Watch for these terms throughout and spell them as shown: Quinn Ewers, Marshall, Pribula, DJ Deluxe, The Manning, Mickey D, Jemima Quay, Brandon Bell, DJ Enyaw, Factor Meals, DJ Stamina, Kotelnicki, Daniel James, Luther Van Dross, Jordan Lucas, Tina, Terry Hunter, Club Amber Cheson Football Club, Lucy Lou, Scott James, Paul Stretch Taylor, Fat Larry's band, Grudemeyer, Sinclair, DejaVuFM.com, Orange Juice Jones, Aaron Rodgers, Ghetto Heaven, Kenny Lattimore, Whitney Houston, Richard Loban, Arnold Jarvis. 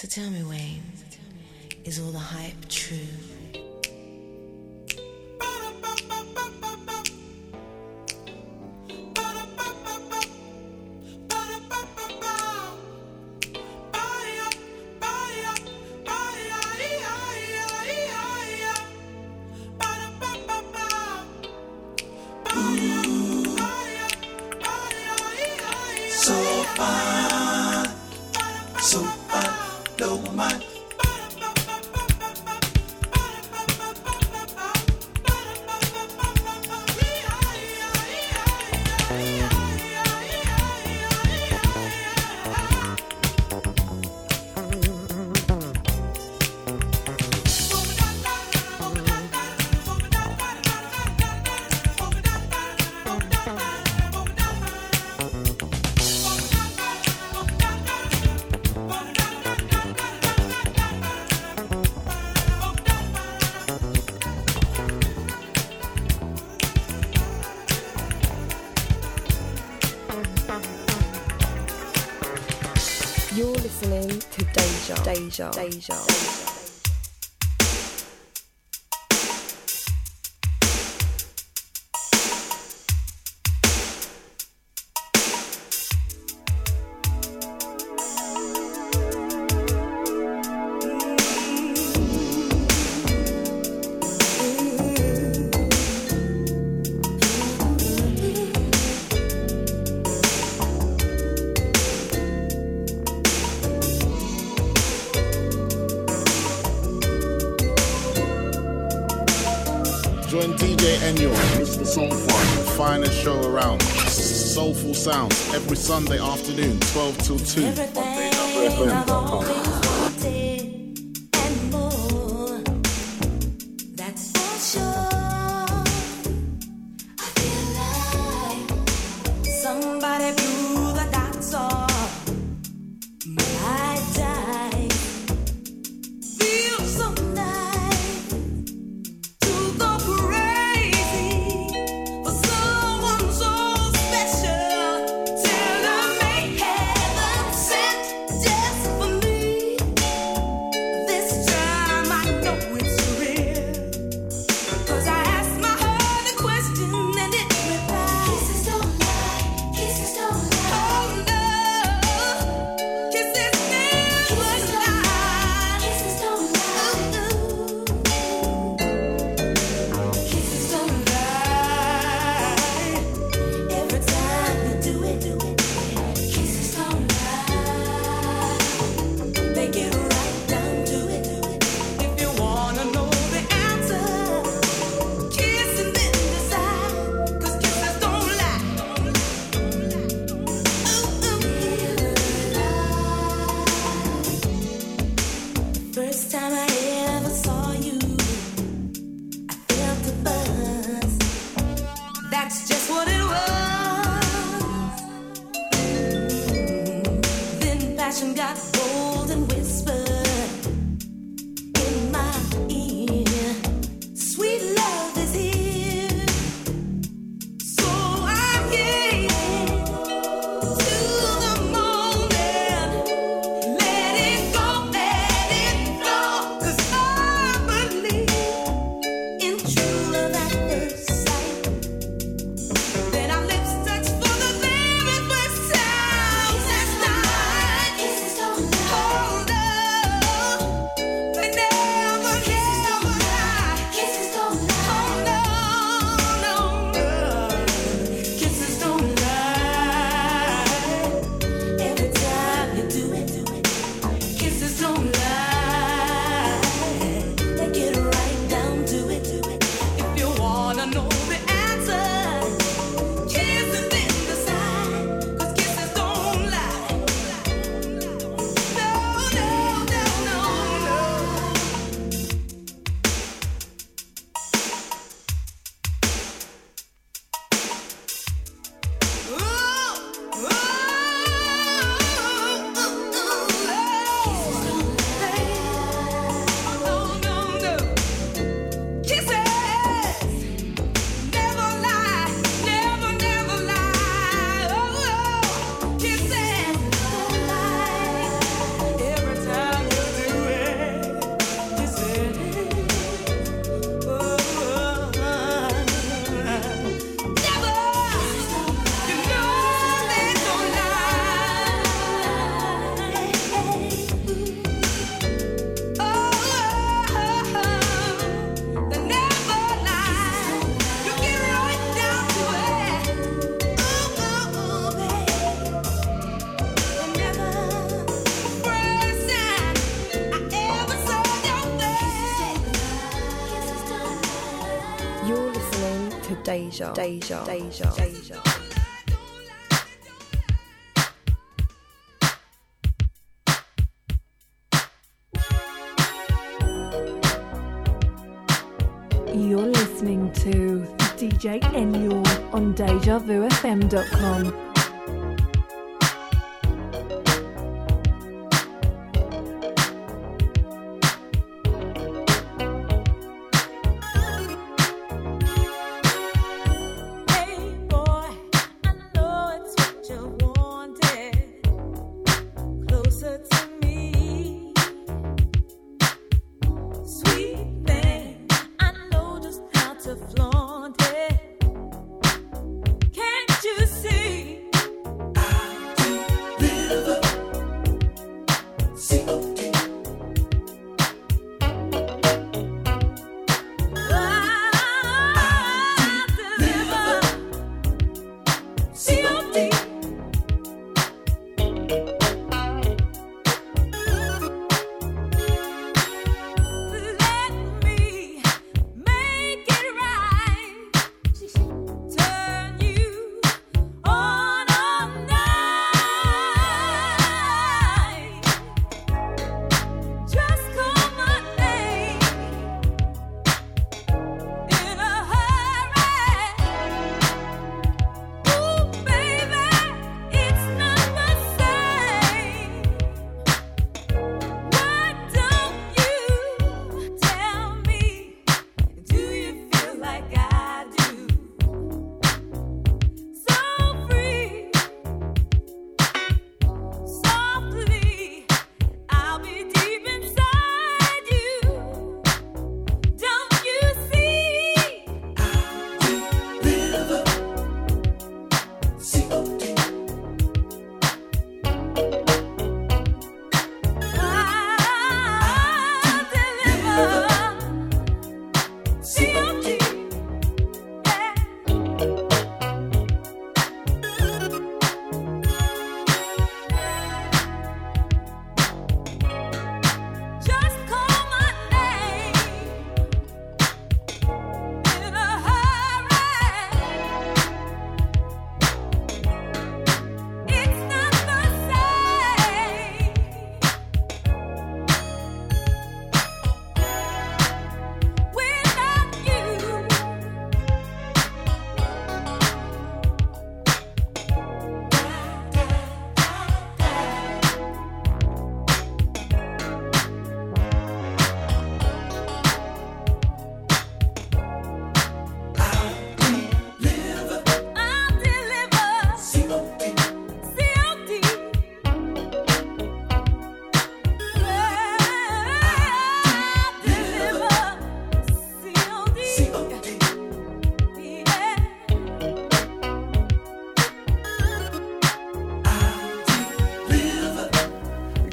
So tell me, Wayne, is all the hype true? Deja. Join DJ Enyaw and Mr. Soul Fine, the finest show around. Soulful sounds every Sunday afternoon, 12 till 2. Everything I've always wanted and more. That's for sure. I feel like somebody blew the dots off my time. Feel so nice. Hold on. Deja. You're listening to DJ Enyaw on DejaVuFM.com.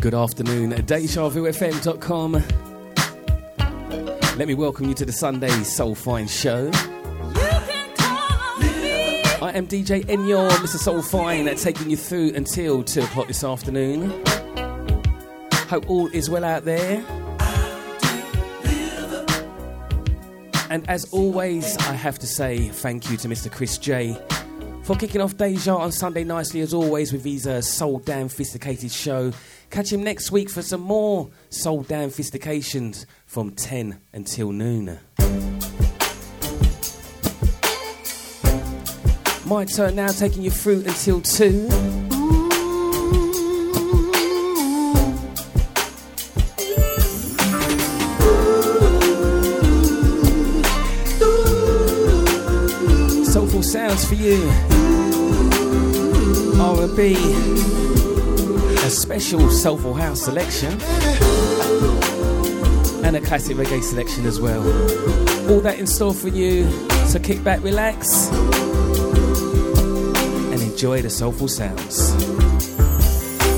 Good afternoon, DejaVuFM.com. Let me welcome you to the Sunday Soul Fine show. I am DJ Enyaw, Mr. Soul Fine, taking you through until 2 o'clock this afternoon. Hope all is well out there. And as always, I have to say thank you to Mr. Chris J for kicking off Deja on Sunday nicely, as always, with his Soul Damn Fisticated show. Catch him next week for some more Soul Damn Fistications from 10 until noon. My turn now, taking you through until 2. Soulful sounds for you. R&B. A special soulful house selection and a classic reggae selection as well. All that in store for you, so kick back, relax, and enjoy the soulful sounds.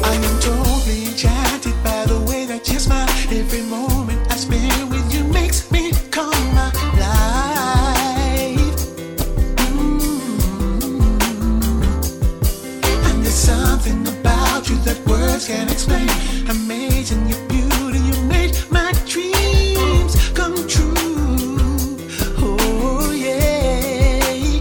I'm totally enchanted by the way that you smile. Every moment I spend with you makes me come alive. And there's something about you that words can't explain. Amazing, your beauty, you made my dreams come true. Oh yeah.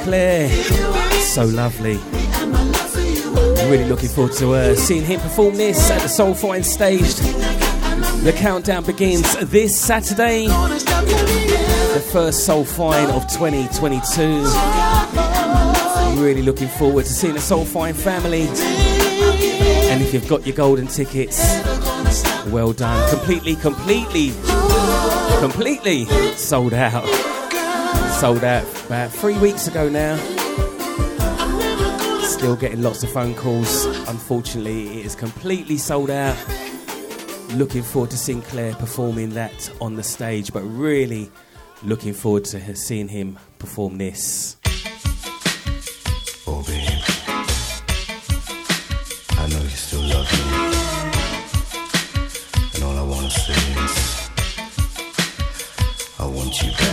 Sinclair. So lovely. Really looking forward to seeing him perform this at the Soul Fine stage. The countdown begins this Saturday. The first Soul Fine of 2022. Really looking forward to seeing the Soul Fine family. And if you've got your golden tickets, well done. Completely sold out. Sold out about 3 weeks ago now. Still getting lots of phone calls. Unfortunately, it is completely sold out. Looking forward to Sinclair performing that on the stage, but really looking forward to seeing him perform this. Oh, babe. I know you still love me. I want you back.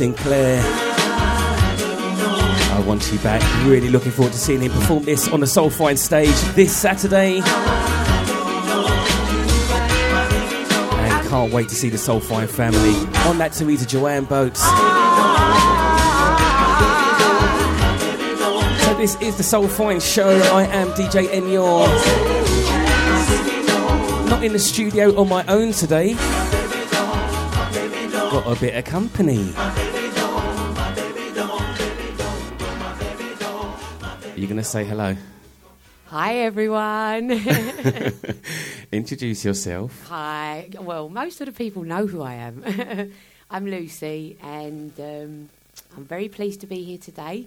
Sinclair, I want you back. Really looking forward to seeing him perform this on the Soul Fine stage this Saturday. And can't wait to see the Soul Fine family on that Tawita Joanne boat. So This is the Soul Fine Show. I am DJ Enyaw. Not in the studio on my own today. Got a bit of company. Are you going to say hello? Hi, everyone. Introduce yourself. Hi. Well, most of the people know who I am. I'm Lucy, and I'm very pleased to be here today.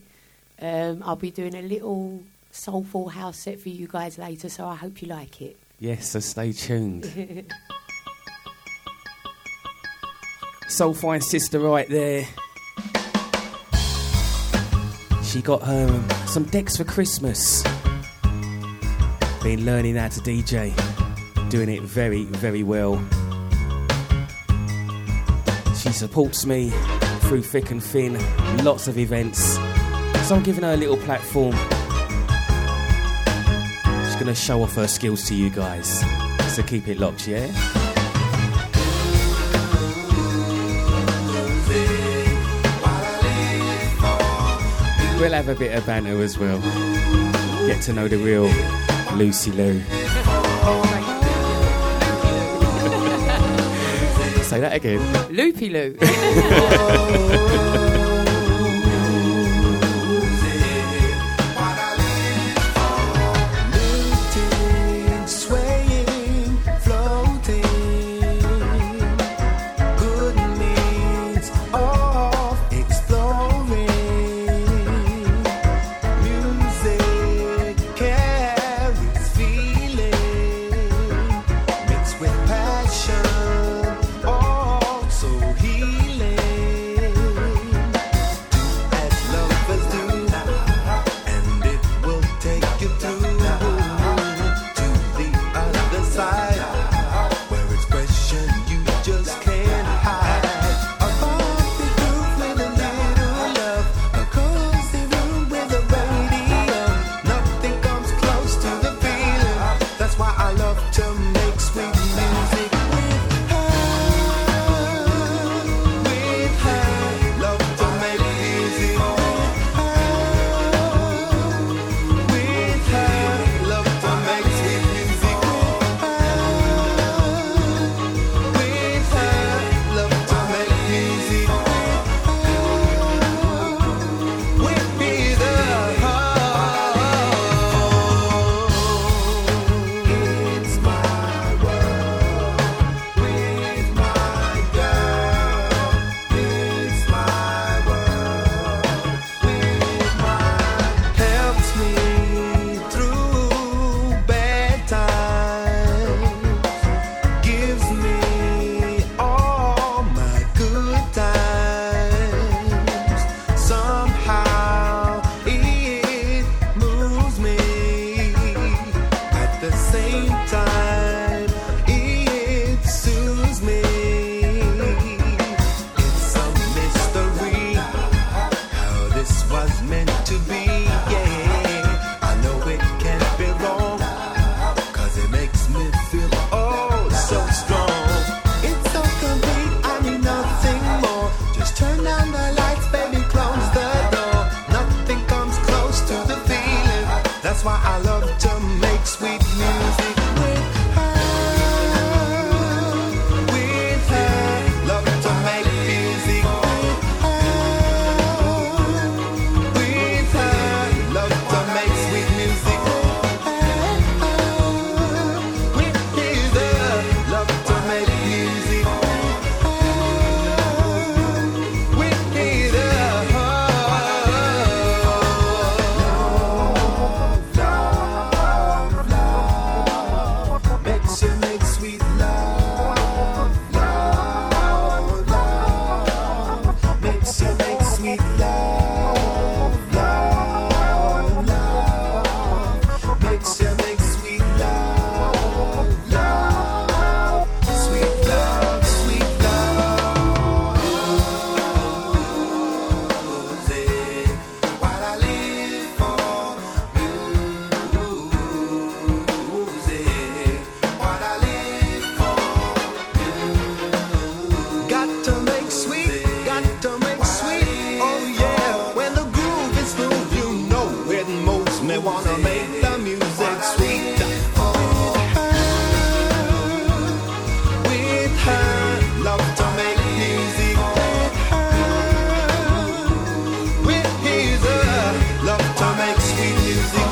I'll be doing a little soulful house set for you guys later, so I hope you like it. Yes, so stay tuned. Soul Fine sister right there. She got some decks for Christmas. Been learning how to DJ. Doing it very, very well. She supports me through thick and thin, lots of events. So I'm giving her a little platform. She's going to show off her skills to you guys. So keep it locked, yeah? We'll have a bit of banter as well. Get to know the real Lucy Lou. Say that again. Loopy Lou. only wanna make the music sweet. With her, love to make music. With his love to make sweet music.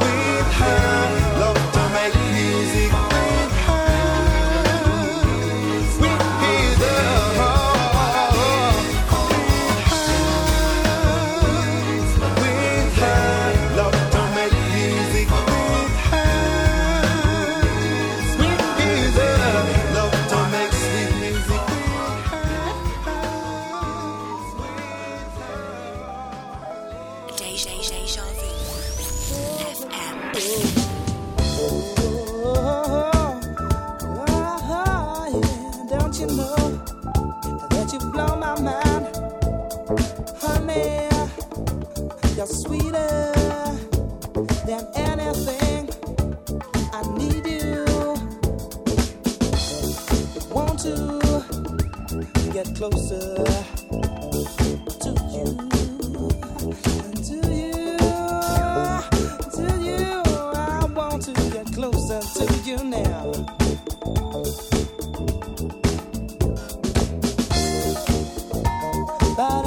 With her, love to make music. With his with her, love to make music. With his love to make sweet music. DejaVuFM. Don't you know that you blow my mind, honey? You're sweeter than anything. I need you. Want to get closer to you, to you, to you. I want to get closer to you now. Oh,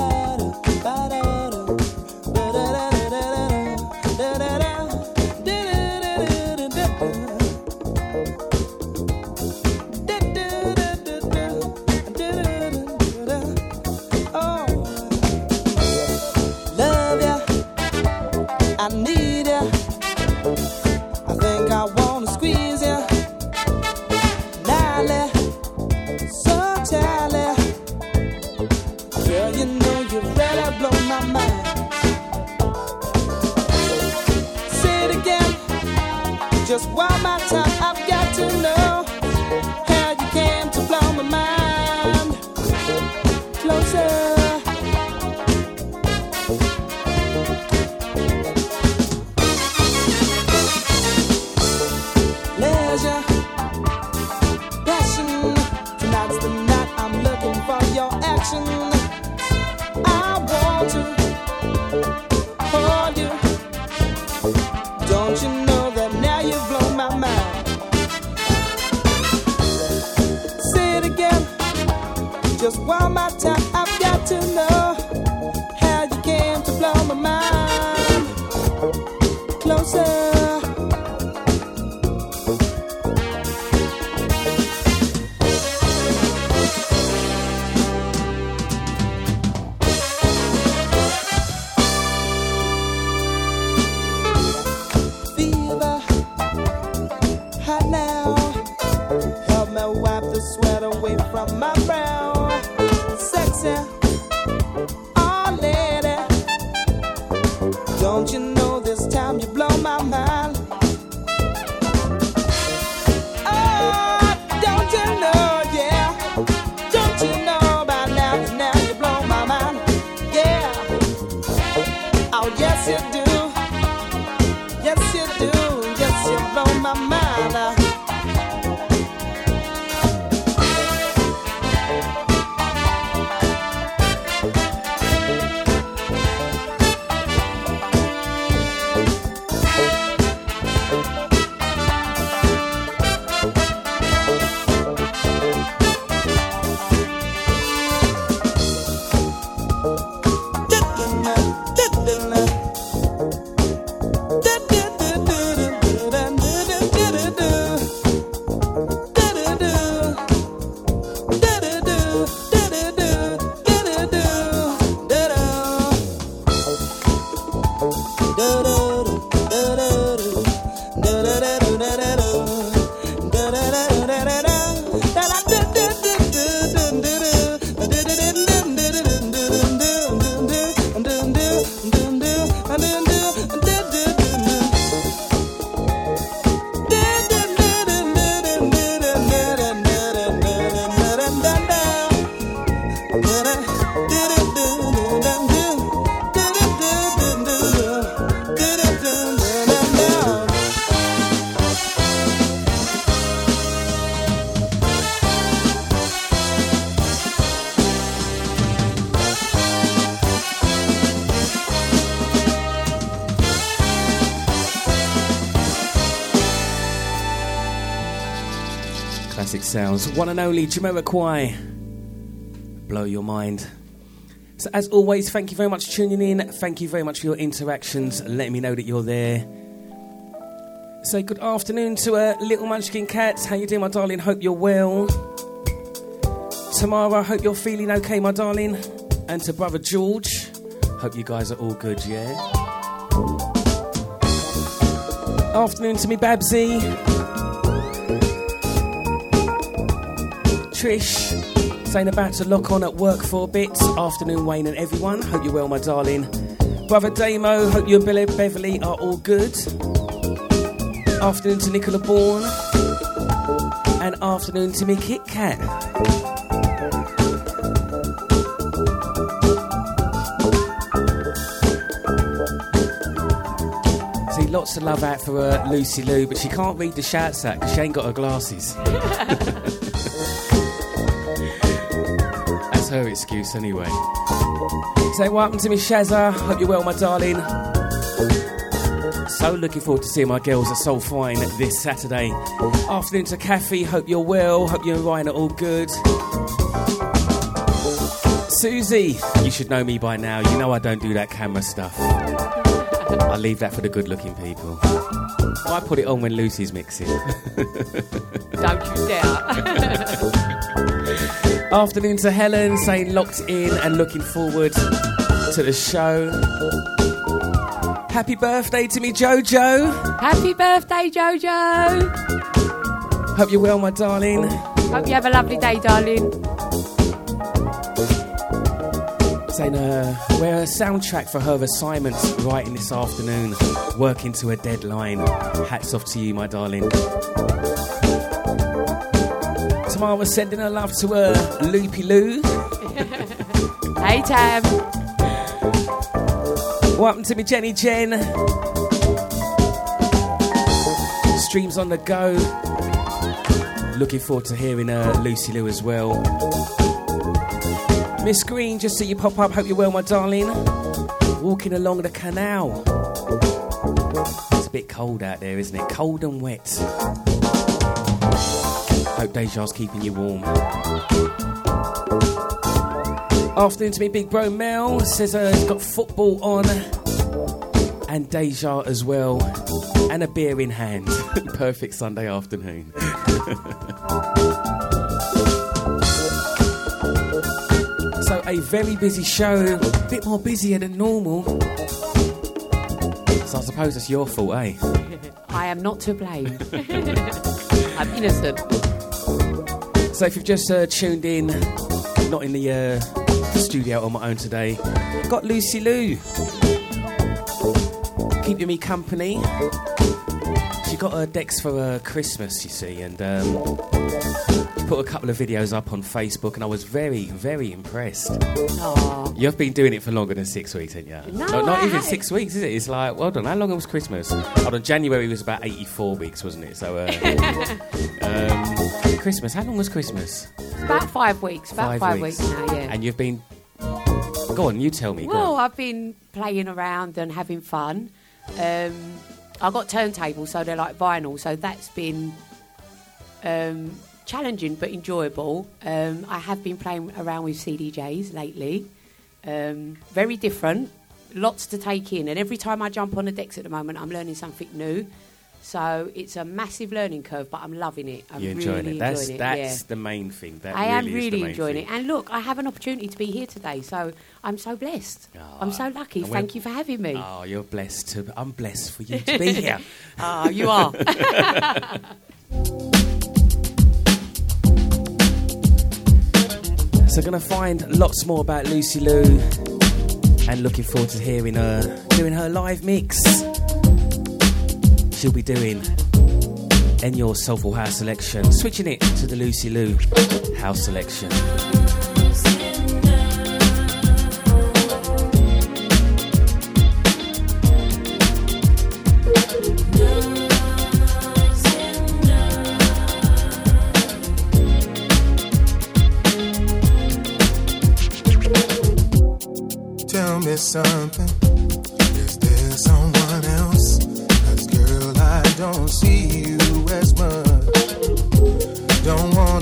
love ya, I need ya, I think I wanna squeeze ya, nightly, so tightly. Girl, you know you really blow my mind. Say it again, just one more time. I've got to know how you came to blow my mind. Closer. Pleasure, passion. Tonight's the night I'm looking for your action. I want to hold you. Don't you know that now you've blown my mind? Say it again, just one more time. I've got to know how you came to blow my mind. Closer. Fever, hot now. Help me wipe the sweat away from my brow. Sexy, oh lady. Don't you know this time you blow my mind? Oh, don't you know, yeah. Don't you know by now, now you blow my mind, yeah. Oh, yes you do. Yes, you do. Yes, you blow my mind. classic sounds. One and only Jemima Quay, Blow Your Mind. So as always, thank you very much for tuning in. Thank you very much for your interactions. Let me know that you're there. So good afternoon to Little Munchkin Cat. How you doing, my darling? Hope you're well. Tamara, hope you're feeling okay, my darling. And to Brother George, hope you guys are all good, yeah? Afternoon to me, Babsy. Trish, saying about to lock on at work for a bit. Afternoon, Wayne and everyone. Hope you're well, my darling. Brother Damo, hope you and Beverly are all good. Afternoon to Nicola Bourne. And afternoon to me, Kit Kat. Lots of love out for Lucy Lou, but she can't read the shouts out because she ain't got her glasses. That's her excuse anyway. So welcome to me, Shazza. Hope you're well, my darling. So looking forward to seeing my girls at Soul Fine this Saturday. Afternoon to Kathy. Hope you're well. Hope you and Ryan are all good. Susie, you should know me by now. You know I don't do that camera stuff. I leave that for the good-looking people. I put it on when Lucy's mixing. Don't you dare. Afternoon to Helen, saying locked in and looking forward to the show. Happy birthday to me, Jojo. Happy birthday, Jojo. Hope you're well, my darling. Hope you have a lovely day, darling. Saying we're a soundtrack for her assignments writing this afternoon, working to a deadline. Hats off to you, my darling. Tamara sending her love to Loopy Lou. Hey, Tam. Welcome to me, Jenny Jen. Streams on the go. Looking forward to hearing Lucy Lou as well. Miss Green, just see you pop up. Hope you're well, my darling. Walking along the canal. It's a bit cold out there, isn't it? Cold and wet. Hope Deja's keeping you warm. Afternoon to me, Big Bro Mel. Says he's got football on. And Deja as well. And a beer in hand. Perfect Sunday afternoon. So a very busy show, a bit more busier than normal. So I suppose it's your fault, eh? I am not to blame. I'm innocent. So if you've just tuned in, not in the studio on my own today, got Lucy Lou. Keeping me company. She got her decks for Christmas, you see, and... put a couple of videos up on Facebook and I was very, very impressed. Aww. You've been doing it for longer than 6 weeks, haven't you? No, not even 6 weeks, is it? It's like, well done. How long was Christmas? Hold on, January was about 84 weeks, wasn't it? So, Christmas, how long was Christmas? About 5 weeks. About five weeks now, yeah. And you've been... Go on, you tell me. Well, I've been playing around and having fun. I got turntables, so they're like vinyl, so that's been... challenging but enjoyable. I have been playing around with CDJs lately. Very different. Lots to take in. And every time I jump on the decks at the moment, I'm learning something new. So it's a massive learning curve, but I'm loving it. I'm really enjoying it. That's the main thing. I am really enjoying it. And look, I have an opportunity to be here today, so I'm so blessed. Oh, I'm so lucky. Thank you for having me. Oh, you're blessed. I'm blessed for you to be here. Oh, you are. So going to find lots more about Lucy Lou and looking forward to hearing her doing her live mix. She'll be doing Enyaw's Soulful House Selection, switching it to the Lucy Lou House Selection. Something. Is there someone else? 'Cause girl, I don't see you as much. Don't want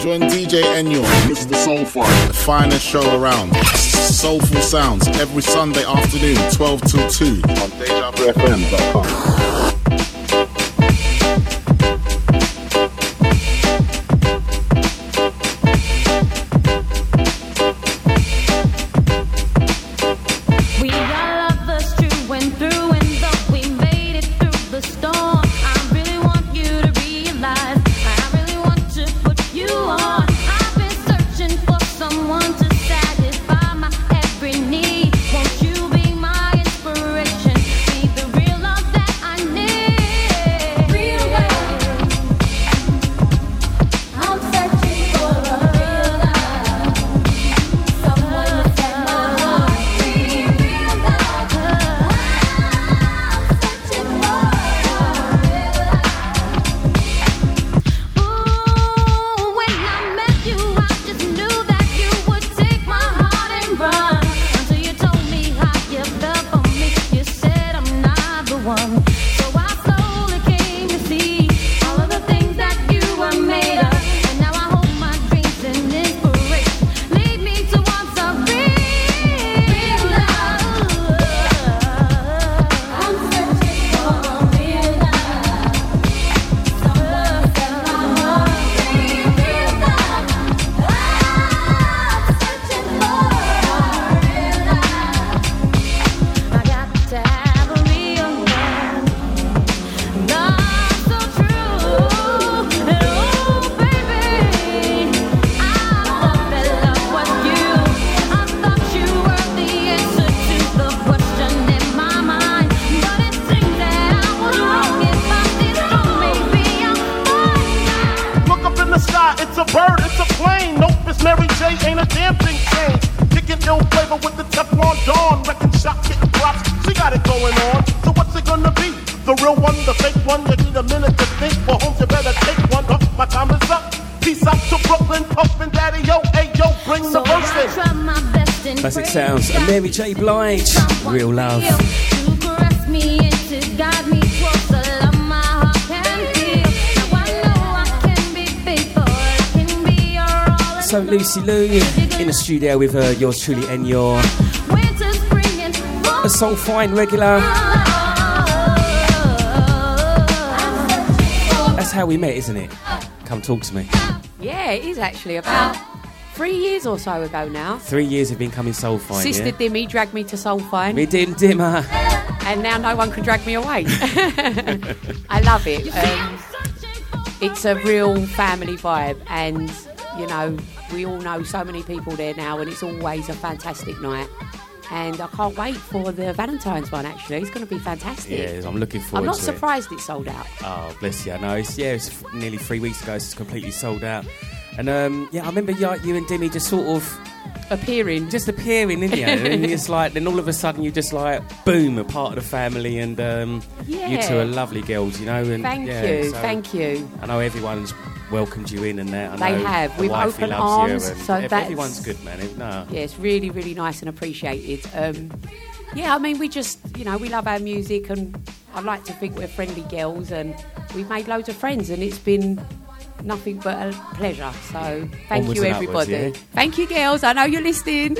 Join DJ Enyaw and Mr. Soul Fine, the finest show around. Soulful sounds every Sunday afternoon, 12 till 2 on DejaVuFM.com. I need sky, it's a bird, it's a plane. Nope, it's Mary J, ain't a damn thing changed. Kicking ill flavor with the Teflon Dawn. Wrecking shop, getting props, she got it going on. So what's it gonna be? The real one, the fake one? You need a minute to think, for homes you better take one. Oh, my time is up. Peace out to Brooklyn, pumpin' daddy, yo, hey, yo, bring the verse in. Classic sounds, and Mary J Blige, Real Love. So Lucy Lou in the studio with yours truly Enyaw, a Soul Fine regular. That's how we met, isn't it? Come talk to me. Yeah, it is actually about 3 years or so ago now. 3 years have been coming Soul Fine. Sister Dimmy dragged me to Soul Fine. We dim dimmer. And now no one can drag me away. I love it. It's a real family vibe, and you know, we all know so many people there now, and it's always a fantastic night. And I can't wait for the Valentine's one, actually. It's going to be fantastic. Yeah, I'm looking forward to it. I'm not surprised it's sold out. Oh, bless you. I know. It's nearly 3 weeks ago, so it's completely sold out. And, I remember you and Dimmy just sort of... Appearing, didn't you? And it's like, then all of a sudden you're just like, boom, a part of the family, and you two are lovely girls, you know. And Thank you. I know everyone's welcomed you in and that. They have. We've opened arms. So everyone's good, man. Yeah, it's really, really nice and appreciated. We just, we love our music, and I like to think we're friendly girls, and we've made loads of friends, and it's been... nothing but a pleasure. So thank you, everybody. Upwards, yeah. Thank you, girls. I know you're listening.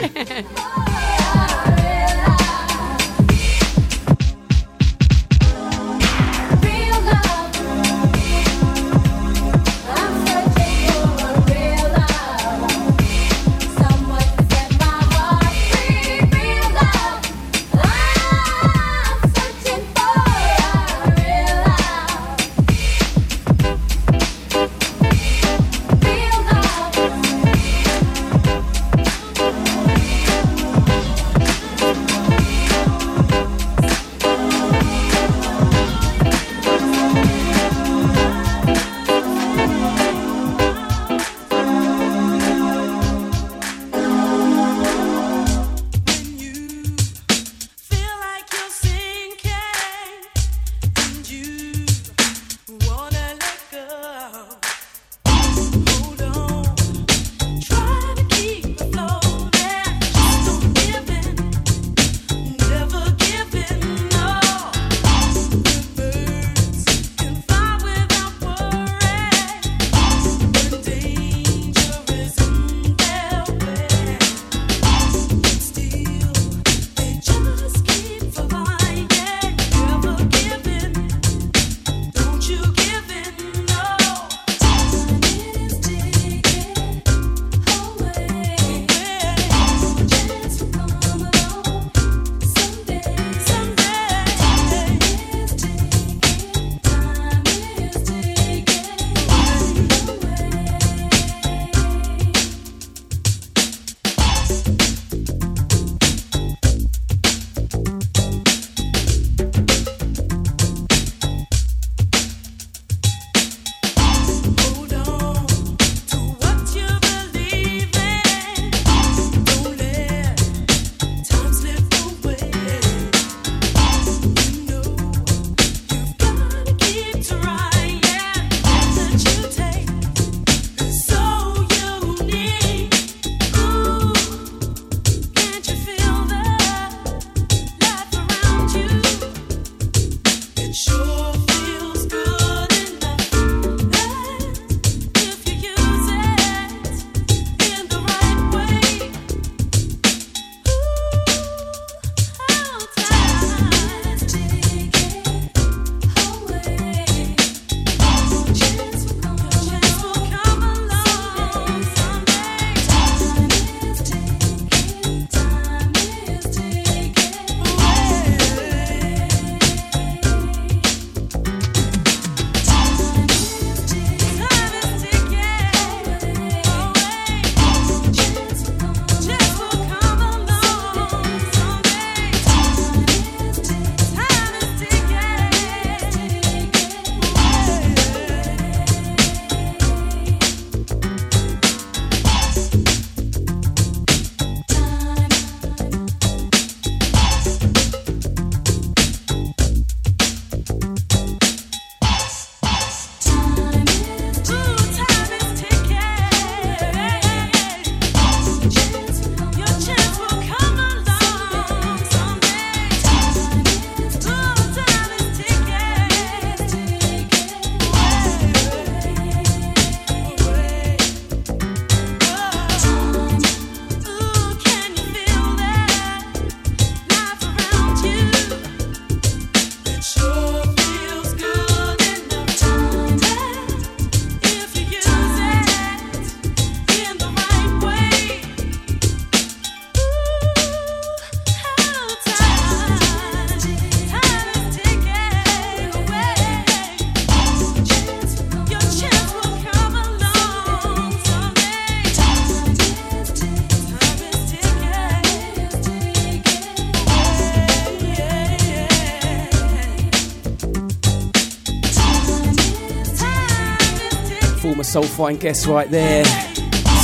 Soul Fine guest right there.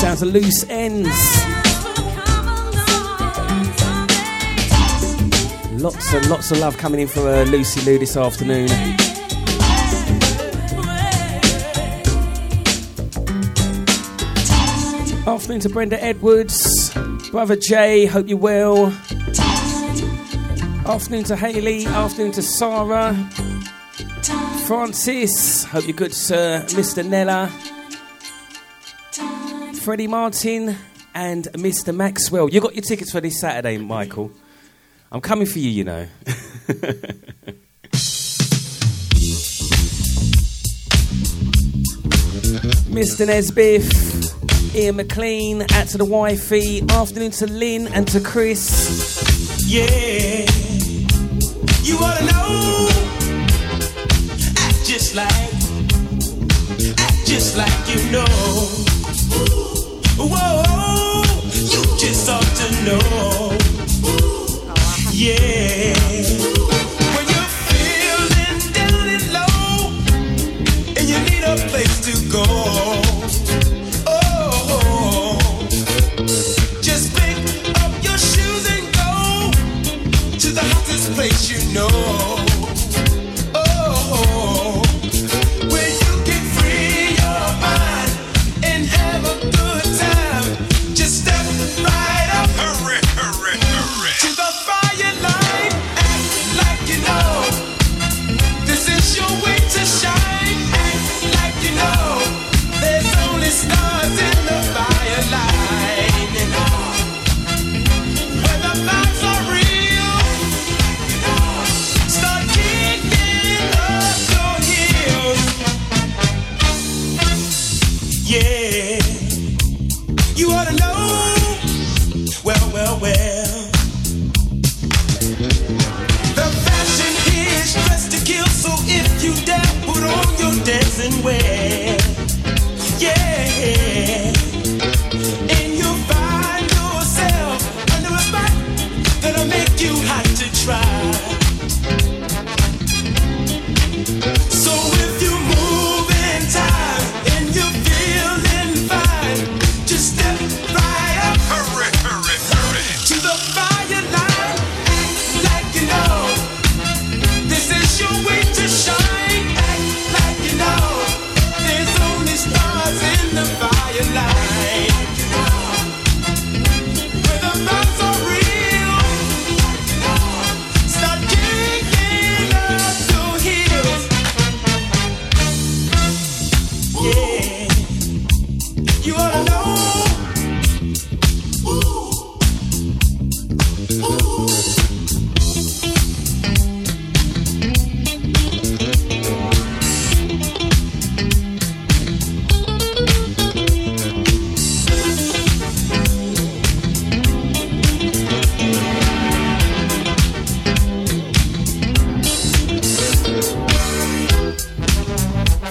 Sounds of Loose Ends. Lots of love coming in from Lucy Lou this afternoon. Afternoon to Brenda Edwards, Brother Jay, hope you're well. Afternoon to Hayley, afternoon to Sarah, Francis, hope you're good, sir. Mr. Nella, Freddie Martin and Mr. Maxwell. You got your tickets for this Saturday, Michael. I'm coming for you, you know. Mr. Nesbiff, Ian McLean, out to the wifey. Afternoon to Lynn and to Chris. Yeah, you ought to know. Act just like you know. Whoa, you just ought to know. Yeah. When you're feeling down and low, and you need a place to go, oh, just pick up your shoes and go to the hottest place you know.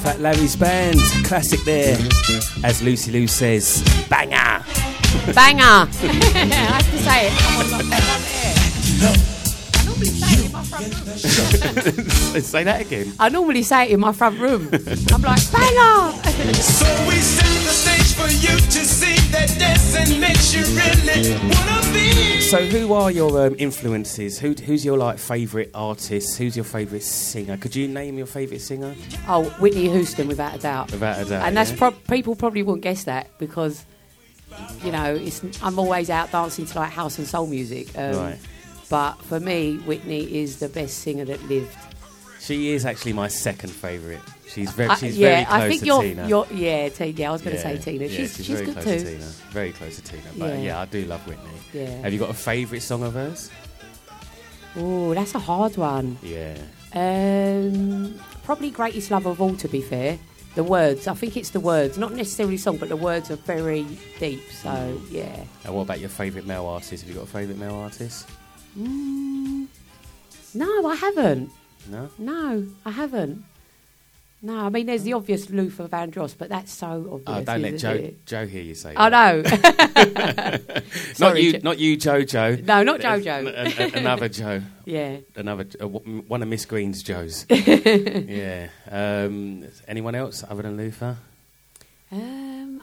Fat Larry's band, classic there, as Lucy Lou says, banger! Banger! I have to say it. I normally say it in my front room. Say that again. I normally say it in my front room. I'm like, banger! So we set the stage for you to see that dancing makes you really wanna be. So who are your influences? Who's your favourite artist? Who's your favourite singer? Could you name your favourite singer? Oh, Whitney Houston, without a doubt. And that's people probably wouldn't guess that because, you know, I'm always out dancing to house and soul music. Right. But for me, Whitney is the best singer that lived. She is actually my second favourite. She's very close to Tina. I was going to say Tina. She's very good close too. To Tina. Very close to Tina. But yeah I do love Whitney. Yeah. Have you got a favourite song of hers? Oh, that's a hard one. Yeah. Probably Greatest Love of All, to be fair. The words, I think it's the words, not necessarily the song, but the words are very deep, so yeah. And what about your favourite male artist? Have you got a favourite male artist? No, I haven't. No? No, I haven't. No, I mean, there's the obvious Luther Van Dross, but that's so obvious. Oh, don't let Joe hear you say that. Oh, no. Not you, Jojo. No, not Jojo. Another Joe. Yeah. One of Miss Green's Joes. Yeah. Anyone else other than Luther?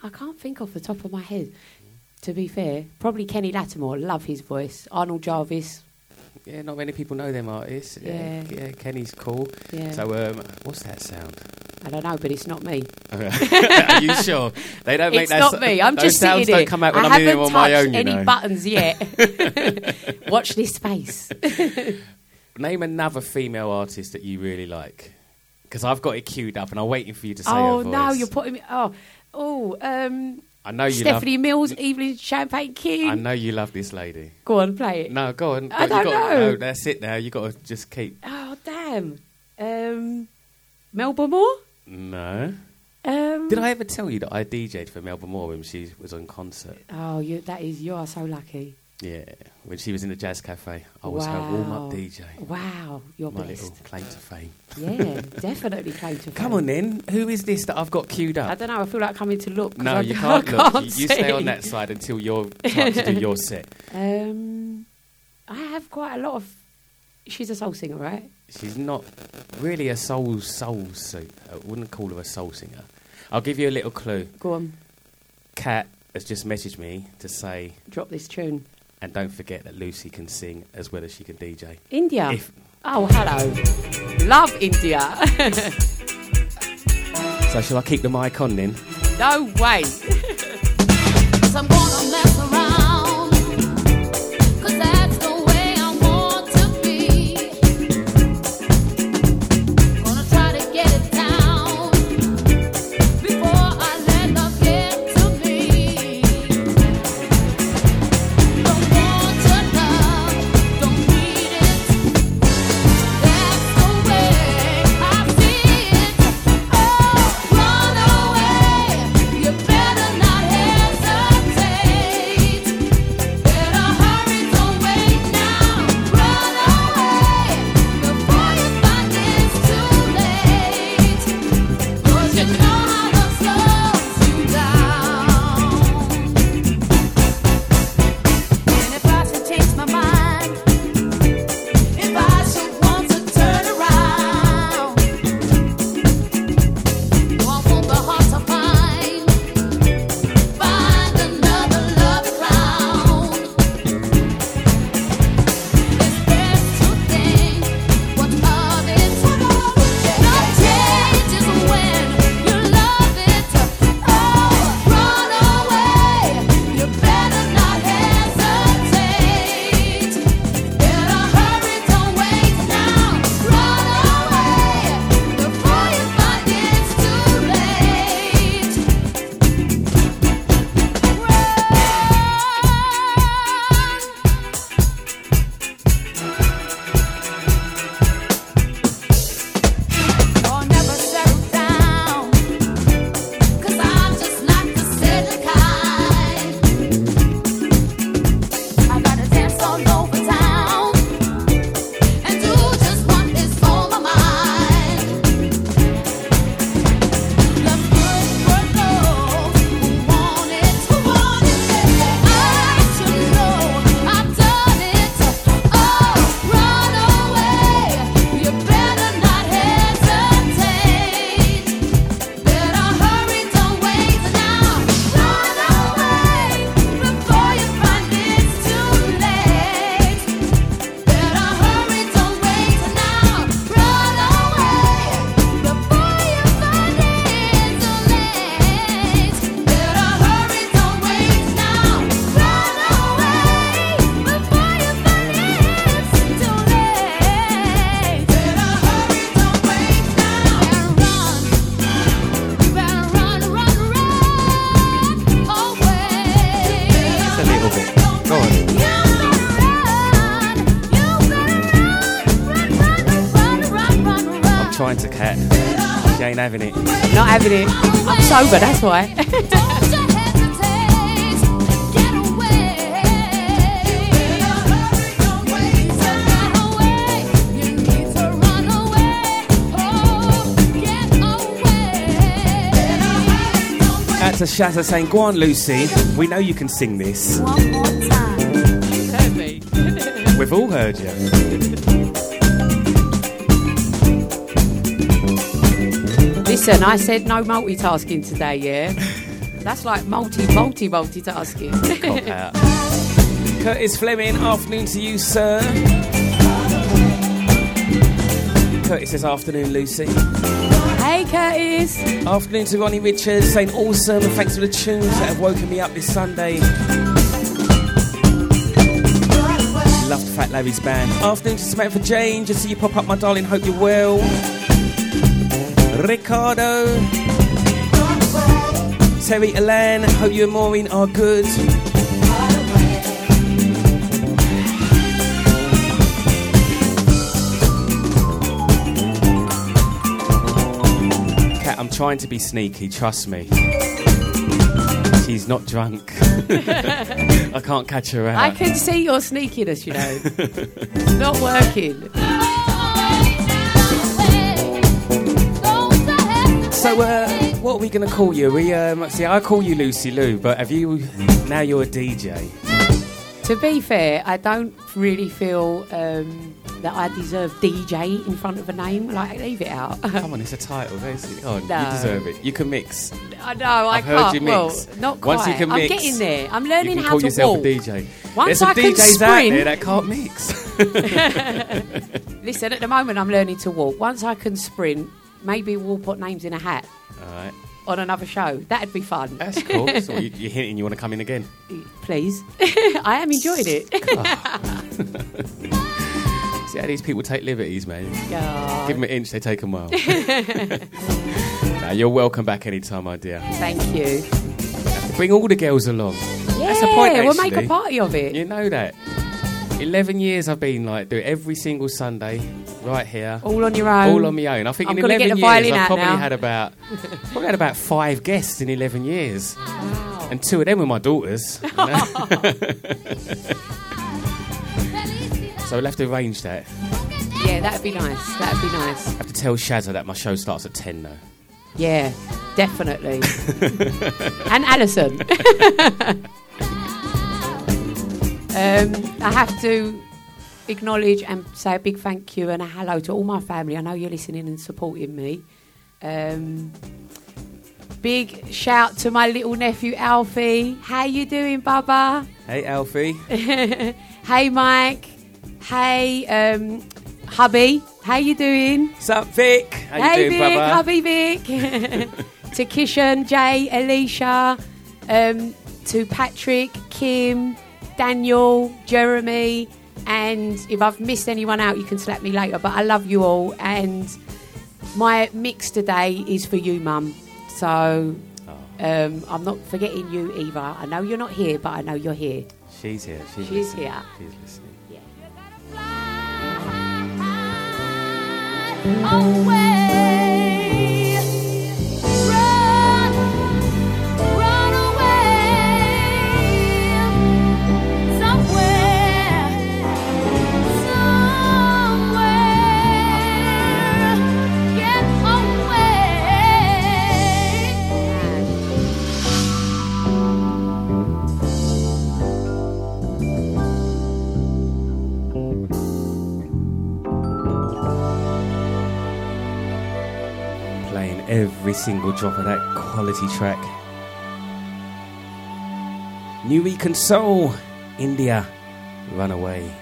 I can't think off the top of my head, to be fair. Probably Kenny Lattimore, love his voice. Arnold Jarvis. Yeah, not many people know them artists. Yeah, yeah, Kenny's cool. Yeah. So what's that sound? I don't know, but it's not me. Are you sure? They don't make it's that. It's not me. I'm just sitting here. Those sounds don't come out when I'm doing them on my own. I haven't touched any buttons yet. Watch this space. Name another female artist that you really like, because I've got it queued up and I'm waiting for you to say her voice. Oh no, you're putting me. I know you Stephanie Mills, Evelyn Champagne King. I know you love this lady. Go on, play it. No, go on. I don't know. No, that's it now. You got to just keep. Oh damn. Melba Moore. No. Did I ever tell you that I DJ'd for Melba Moore when she was on concert? Oh, you are so lucky. Yeah, when she was in the Jazz Cafe, I was her warm-up DJ. Wow, you're my best. My little claim to fame. Yeah, definitely claim to fame. Come on then, who is this that I've got queued up? I don't know, I feel like coming to look. No, you can't look. You stay on that side until you're time to do your set. I have quite a lot of... She's a soul singer, right? She's not really a soul singer. I wouldn't call her a soul singer. I'll give you a little clue. Go on. Kat has just messaged me to say... Drop this tune. And don't forget that Lucy can sing as well as she can DJ. India. Oh, hello. Love India. So shall I keep the mic on then? No way. Because I'm going to mess around. Because that's the way I want to be. Gonna try to get it down before I let love get to me. Not having it. I'm sober, that's why. That's a Shatter saying, go on, Lucy. We know you can sing this. One more time. You've heard me. We've all heard you. Listen, I said no multitasking today, yeah? That's like multitasking. Cop out. Curtis Fleming, afternoon to you, sir. Curtis says, afternoon, Lucy. Hey, Curtis. Afternoon to Ronnie Richards, saying awesome, and thanks for the tunes that have woken me up this Sunday. Loved Fat Larry's band. Afternoon to Samantha Jane, just see you pop up, my darling, hope you're well. Ricardo. Terry Alan, hope you and Maureen are good. Kat, I'm trying to be sneaky, trust me. She's not drunk. I can't catch her out. I can see your sneakiness, you know. It's not working. So, what are we going to call you? We see, I call you Lucy Lou, but have you... Now you're a DJ. To be fair, I don't really feel that I deserve DJ in front of a name. Like, leave it out. Come on, it's a title. Oh, no. You deserve it. You can mix. I can't. Heard you mix. Well, not quite. Once you can mix, I'm getting there. I'm learning how to walk. You can call yourself a DJ. Once There's I some can DJs sprint. Out there that can't mix. Listen, at the moment, I'm learning to walk. Once I can sprint... Maybe we'll put names in a hat. All right. On another show. That'd be fun. That's cool. So you're hinting you want to come in again? Please. I am enjoying it. Oh. See how these people take liberties, man. Oh. Give them an inch, they take a mile. Now, you're welcome back anytime, my dear. Thank you. Bring all the girls along. Yeah, that's the point, actually. We'll make a party of it. You know that. 11 years I've been like, do it every single Sunday, right here. All on your own. All on my own. I think in 11 years I've probably had about 5 guests in 11 years. Wow. And 2 of them were my daughters. You know? So we'll have to arrange that. Yeah, that'd be nice. That'd be nice. I have to tell Shazza that my show starts at 10 though. Yeah, definitely. And Alison. I have to acknowledge and say a big thank you and a hello to all my family. I know you're listening and supporting me. Big shout to my little nephew Alfie. How you doing, Bubba? Hey, Alfie. Hey, Mike. Hey, hubby. How you doing? Sup, Vic. How you doing, Vic, Bubba? Hubby Vic. To Kishan, Jay, Alicia, to Patrick, Kim, Daniel, Jeremy, and if I've missed anyone out, you can slap me later, but I love you all, and my mix today is for you, Mum, so I'm not forgetting you either. I know you're not here, but I know you're here. She's here. She's here. She's listening. Yeah. You gotta fly away. Run away. Every single drop of that quality track. New Econ Soul, India, Runaway.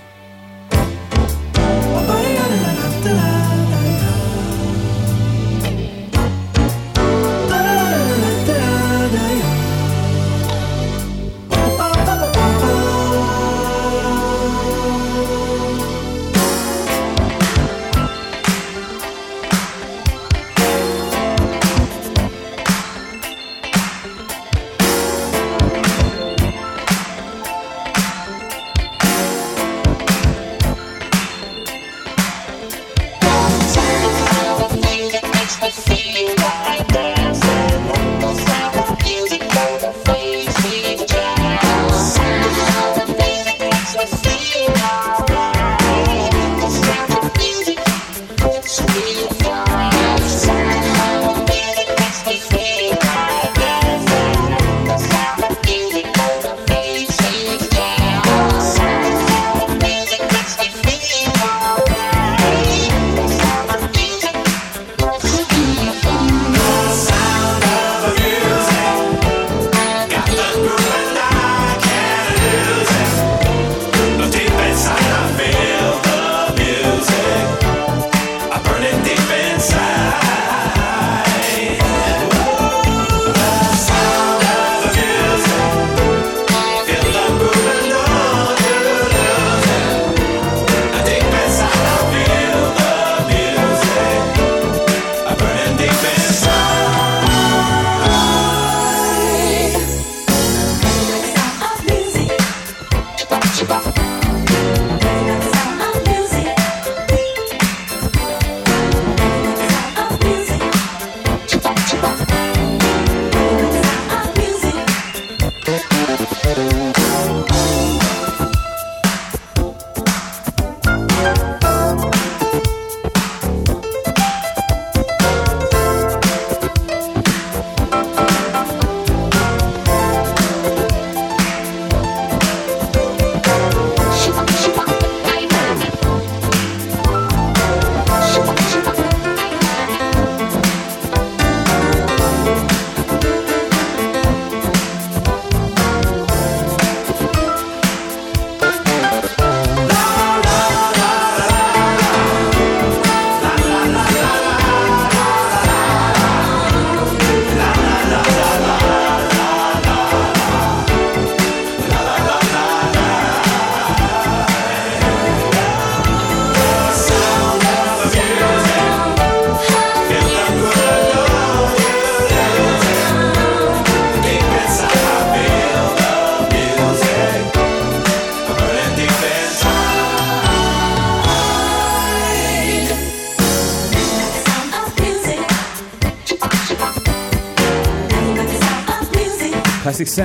Classic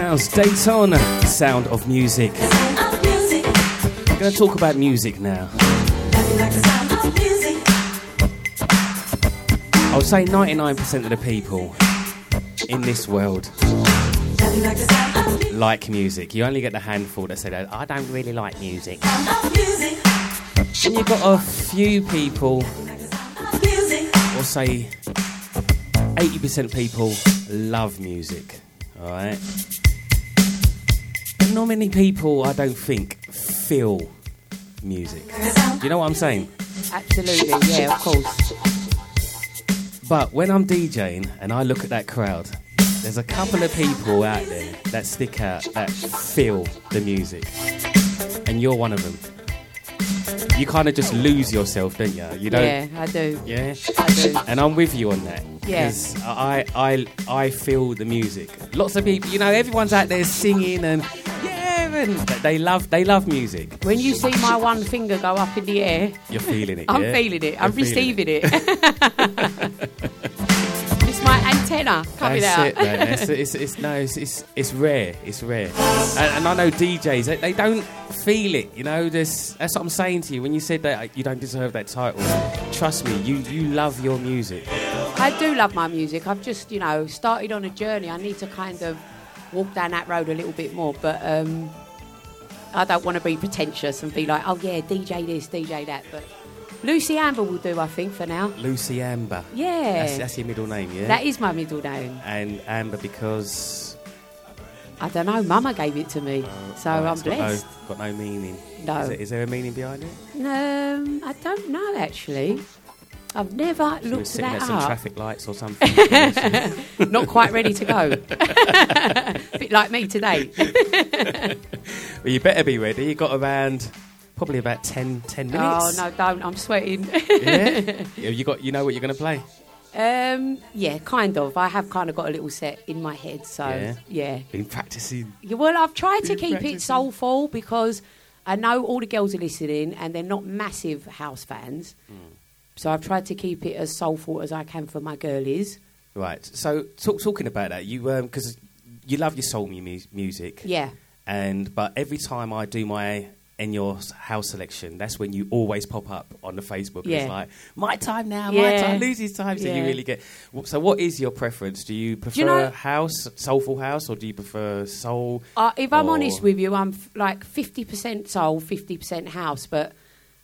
Sounds, Dayton, Sound of Music. I'm going to talk about music now. I would say 99% of the people in this world like music. You only get the handful that say, I don't really like music. And you've got a few people, or say 80% of people love music, all right? But not many people, I don't think, feel music. Do you know what I'm saying? Absolutely, yeah, of course. But when I'm DJing and I look at that crowd, there's a couple of people out there that stick out, that feel the music. And you're one of them. You kind of just lose yourself, don't you? You don't? Yeah, I do. Yeah? I do. And I'm with you on that. Yes. Yeah. I feel the music. Lots of people, you know, everyone's out there singing and, yeah, and they love music. When you see my one finger go up in the air. You're feeling it, I'm feeling it. I'm receiving it. My antenna coming out. It, man. It's rare. It's rare. And I know DJs, they don't feel it. You know, that's what I'm saying to you. When you said that you don't deserve that title, trust me, you love your music. I do love my music. I've just, you know, started on a journey. I need to kind of walk down that road a little bit more. But I don't want to be pretentious and be like, oh yeah, DJ this, DJ that. But Lucie Amber will do, I think, for now. Lucie Amber. Yeah. That's your middle name, yeah? That is my middle name. And Amber because... I don't know. Mama gave it to me, so I'm blessed. Got no meaning. No. Is there a meaning behind it? I don't know, actually. I've never looked that up. At some traffic lights or something. Not quite ready to go. A bit like me today. Well, you better be ready. You've got around... Probably about 10 minutes. Oh, no, don't. I'm sweating. Yeah? You know what you're going to play? Yeah, kind of. I have kind of got a little set in my head, so, yeah. Been practising. Well, I've tried to keep it soulful because I know all the girls are listening and they're not massive house fans. Mm. So I've tried to keep it as soulful as I can for my girlies. Right. So talking about that, you because you love your soul music. Yeah. But every time I do my... in your house selection, that's when you always pop up on the Facebook. Yeah. It's like, my time now, my time, Lucy's time. So you really get... So what is your preference? Do you prefer house, soulful house, or do you prefer soul? I'm honest with you, I'm like 50% soul, 50% house, but...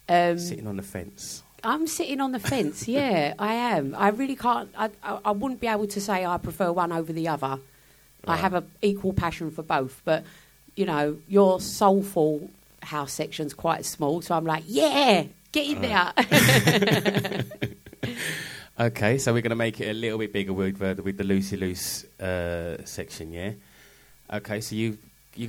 sitting on the fence. I'm sitting on the fence, yeah, I am. I really can't... I wouldn't be able to say I prefer one over the other. Right. I have an equal passion for both, but, you know, your soulful... house section's quite small, so I'm like, yeah, get in there. Okay, so we're going to make it a little bit bigger with the Lucy Loose section, yeah? Okay, so you're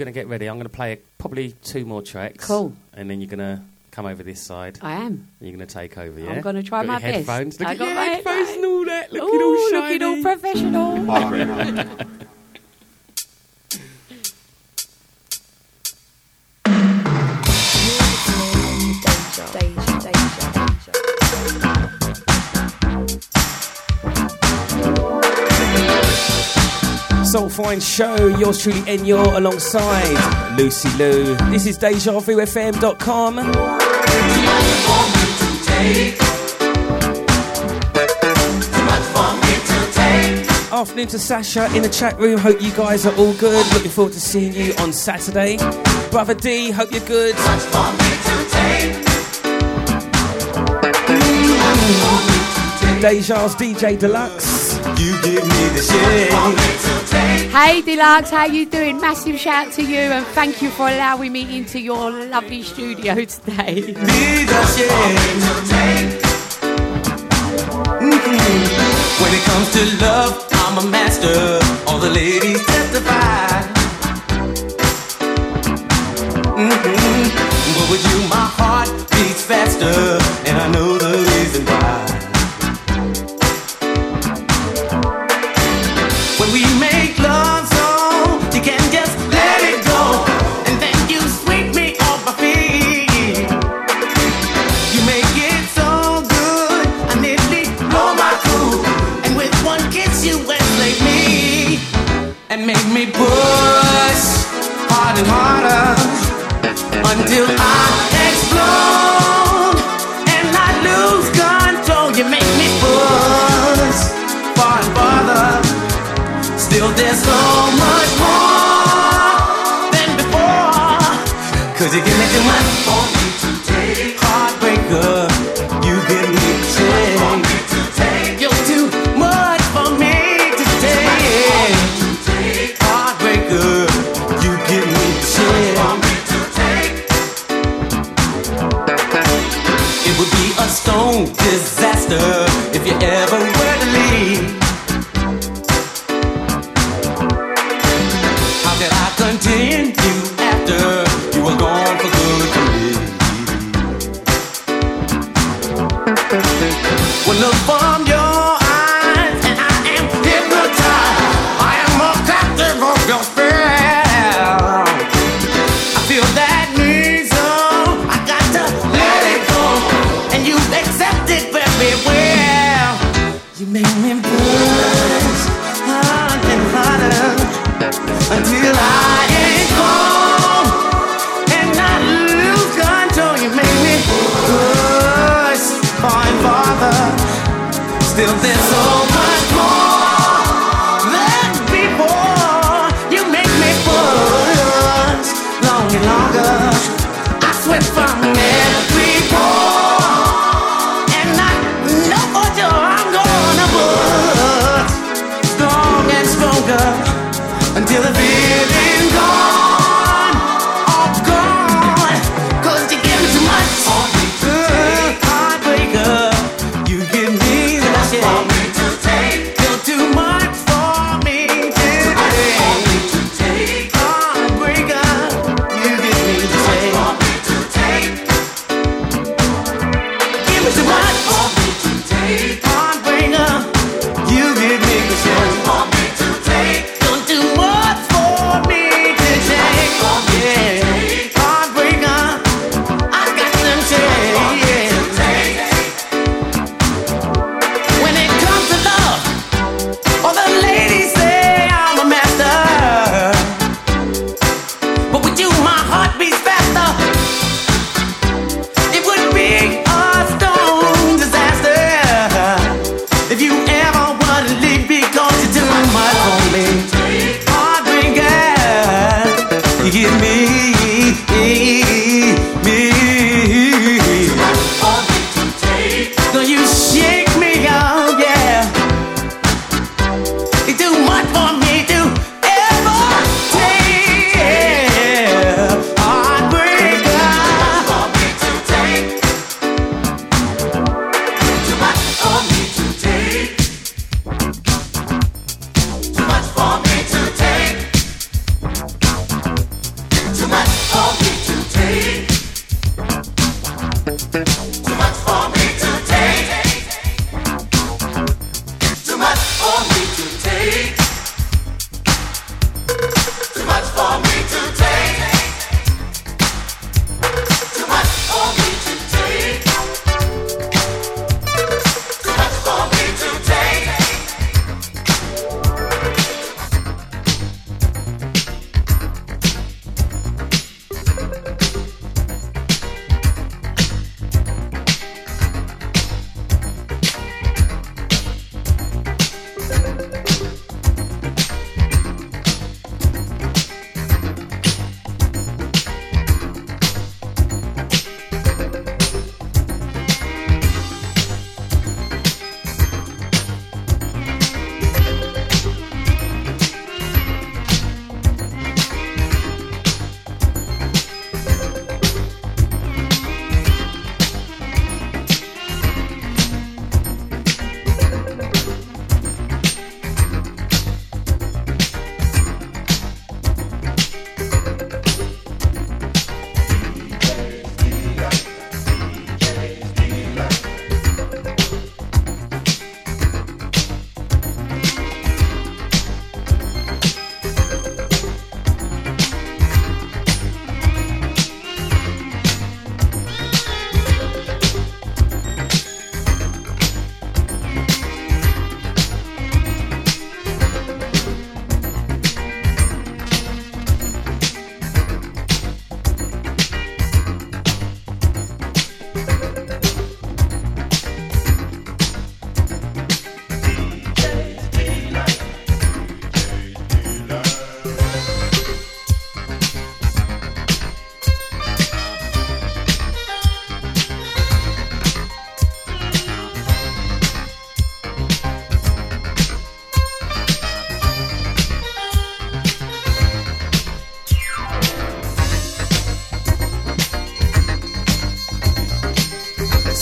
going to get ready. I'm going to play probably two more tracks. Cool. And then you're going to come over this side. I am. And you're going to take over, yeah? I'm going to try my best. Headphones. Look at your headphones and all that. Looking all professional. Soul Fine Show, yours truly Enyaw alongside Lucy Lou. This is DejaVuFM.com. Afternoon to Sasha in the chat room. Hope you guys are all good. Looking forward to seeing you on Saturday. Brother D, hope you're good. Much for me to take. Deja's DJ Deluxe. You give me the shit. Hey Deluxe, how you doing? Massive shout to you and thank you for allowing me into your lovely studio today. Need a shit. When it comes to love, I'm a master. All the ladies testify. But with you, my heart beats faster, and I know the reason why. Make me pull. and harder until I explode and I lose control. You make me push far and farther. Still there's so much more than before, 'cause you give me too much for me to take. Heartbreaker, you give me too much for me to take. You're too much for me to take. Heartbreaker, you give me too much for me to take. It would be a stone disaster if you ever were to leave. Continue after you were gone for good to me. Well, look from your eyes and I am hypnotized. I am a captive of your spell. I feel that need, so I got to let it go. And you accept it very well. You make me push harder and harder until I still there's so much more than before. You make me push long and longer. I sweat from every pore, and I know for sure I'm gonna push strong and stronger until the feeling gone, all gone. 'Cause you give me too much. Too much.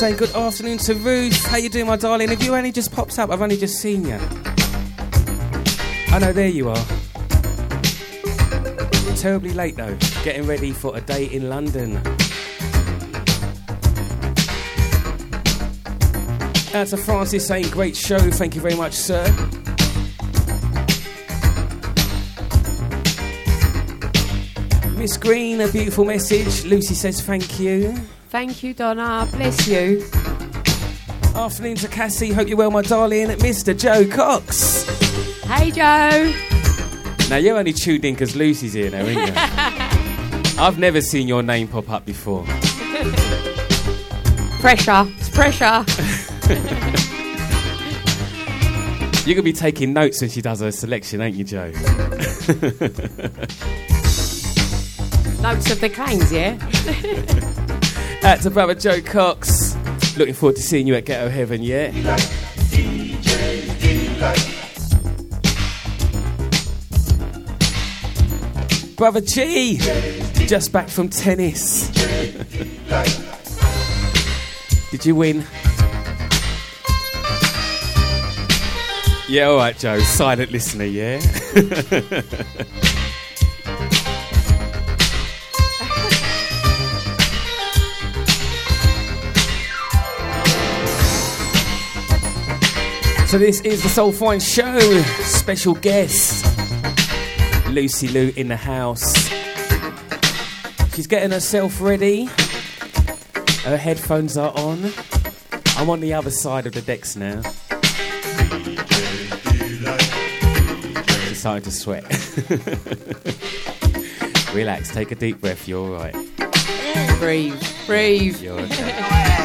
say good afternoon to Ruth. How you doing, my darling? If you only just popped up, I've only just seen you. I know, there you are. Terribly late though, getting ready for a day in London. Out to Francis saying great show, thank you very much, sir. Miss Green, a beautiful message. Lucy says thank you. Thank you, Donna. Bless you. Afternoon to Cassie. Hope you're well, my darling. Mr. Joe Cox. Hey, Joe. Now, you're only tuned in because Lucy's here now, isn't you? I've never seen your name pop up before. Pressure. It's pressure. You're going to be taking notes when she does her selection, ain't you, Joe? Notes of the Clangs, yeah? Out to brother Joe Cox. Looking forward to seeing you at Ghetto Heaven, yeah? DJ Deluxe. Brother G, just back from tennis. Did you win? Yeah, all right, Joe. Silent listener, yeah? So this is the Soul Fine Show. Special guest, Lucy Lou in the house. She's getting herself ready. Her headphones are on. I'm on the other side of the decks now. She's starting to sweat. Relax, take a deep breath, you're all right. Breathe, breathe. You're okay.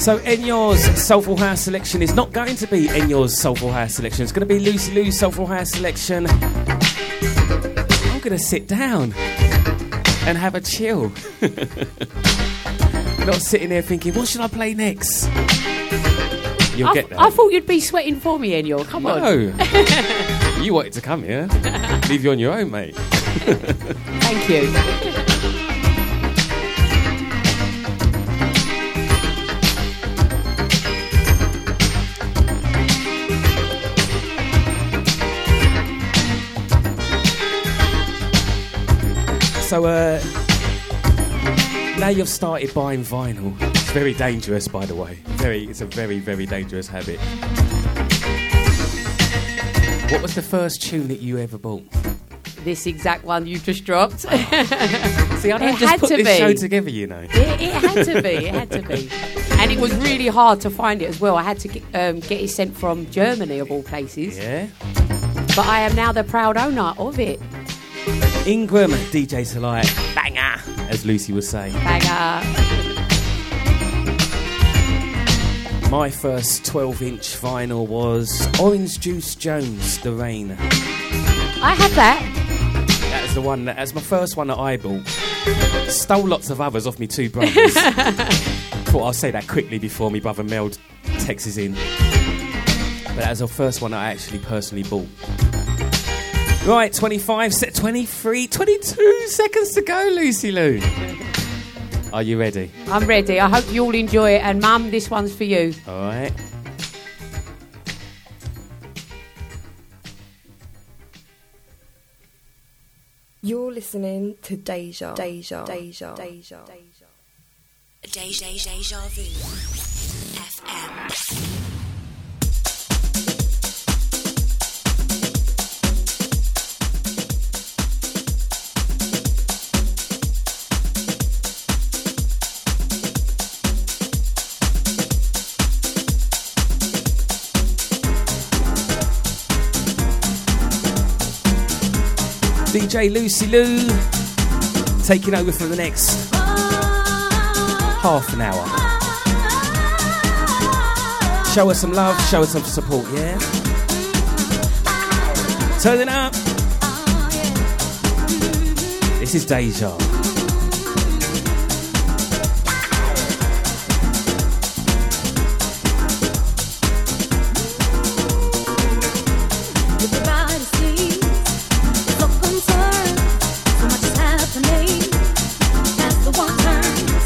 So Enyaw's Soulful House selection is not going to be Enyaw's Soulful House selection. It's going to be Lucy Lou's Soulful House selection. I'm going to sit down and have a chill. Not sitting there thinking, what should I play next? You'll get that. I thought you'd be sweating for me, Enyaw. Come on. No. You wanted to come here. Leave you on your own, mate. Thank you. So now you've started buying vinyl. It's very dangerous, by the way. It's a very, very dangerous habit. What was the first tune that you ever bought? This exact one you've just dropped. See, I don't just put this show together, you know. It had to be. And it was really hard to find it as well. I had to get it sent from Germany, of all places. Yeah. But I am now the proud owner of it. Ingram, DJ Salai, banger, as Lucy would say. Banger. My first 12-inch vinyl was Orange Juice Jones, The Rain. I had that. That's my first one that I bought. Stole lots of others off me two brothers. Thought I'll say that quickly before me brother Mel texts in. But that was the first one that I actually personally bought. Right, 25, 23, 22 seconds to go, Lucy Lou. Are you ready? I'm ready. I hope you all enjoy it. And, Mum, this one's for you. All right. You're listening to Deja Vu FM. DJ Lucy Lou taking over for the next half an hour. Show us some love, show us some support, yeah? Turn it up. This is Deja. Concern so much is happening. That's the one time.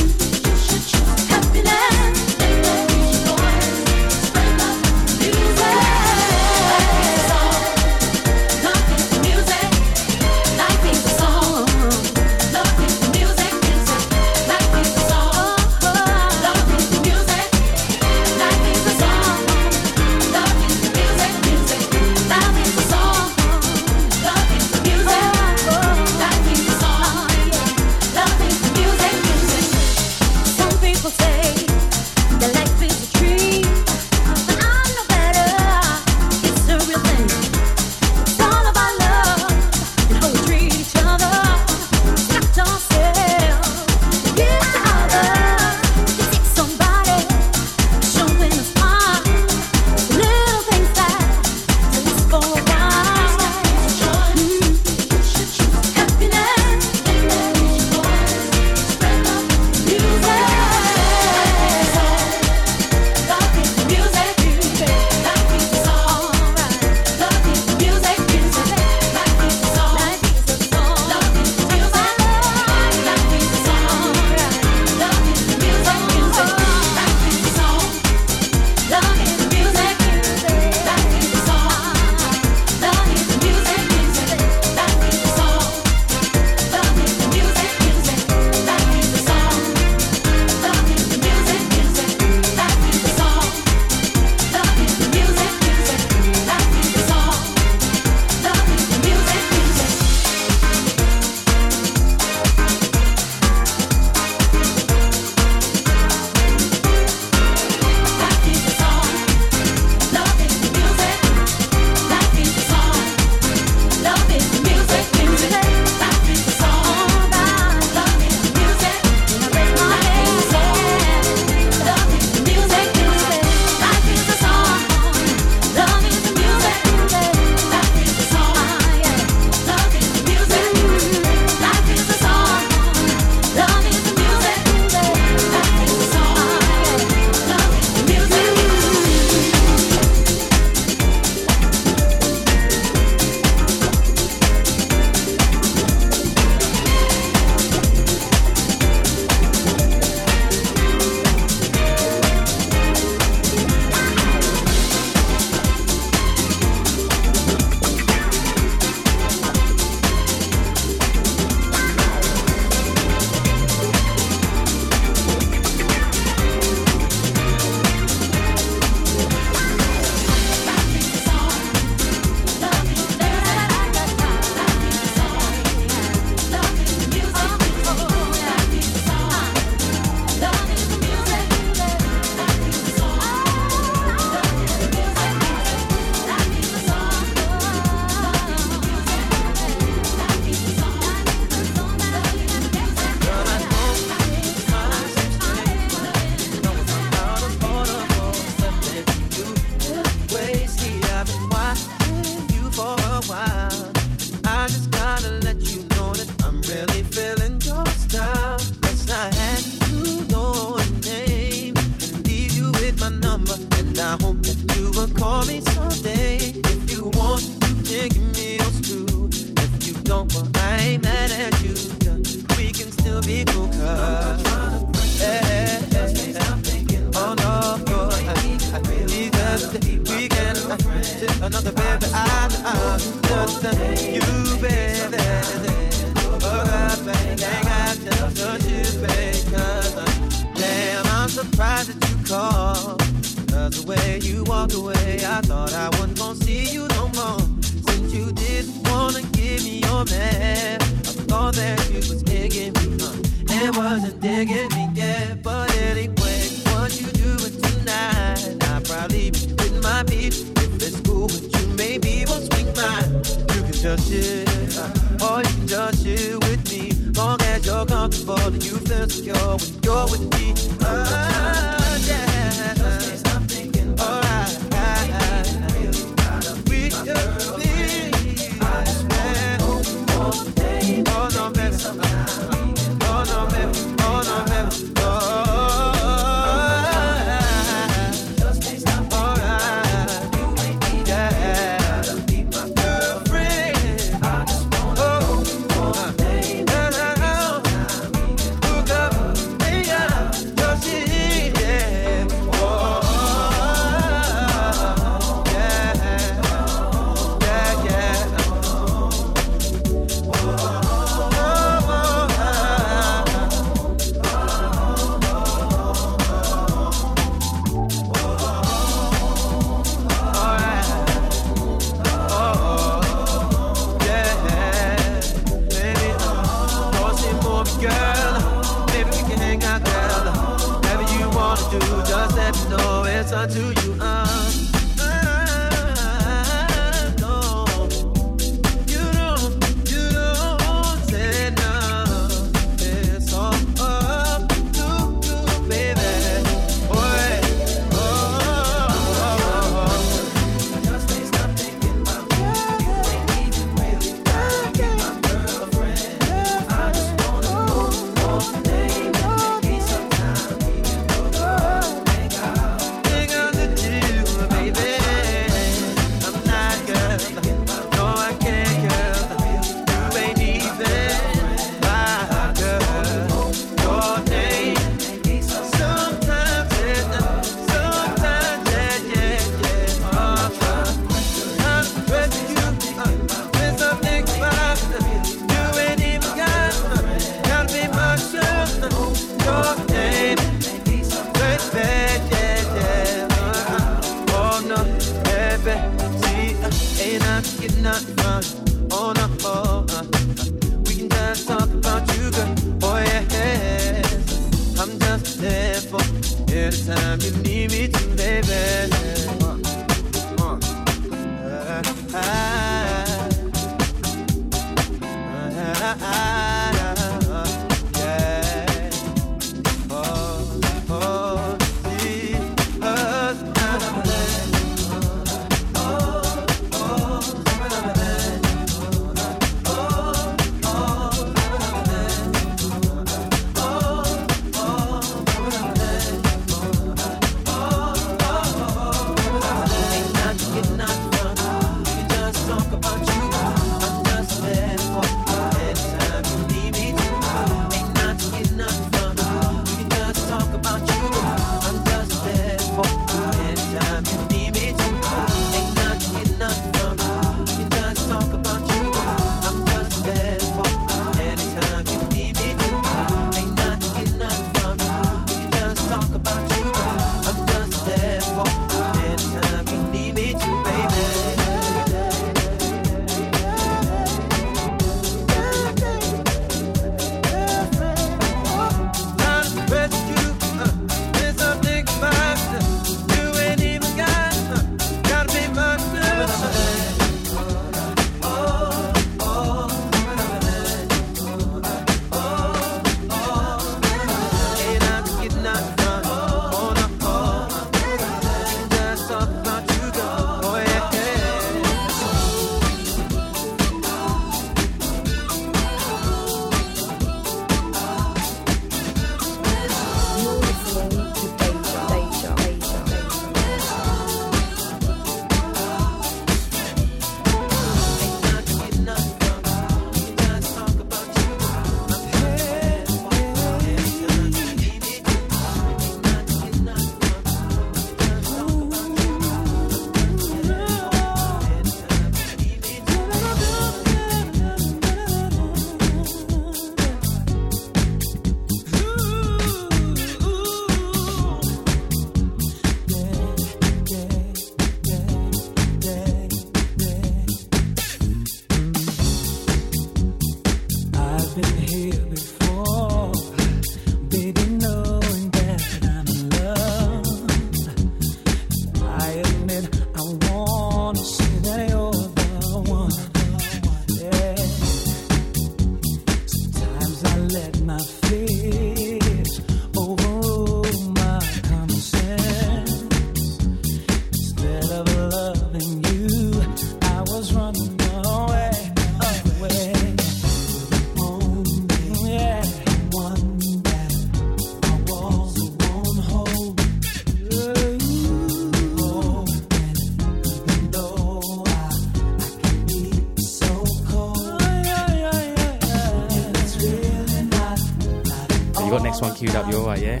got next one queued up. You alright, yeah?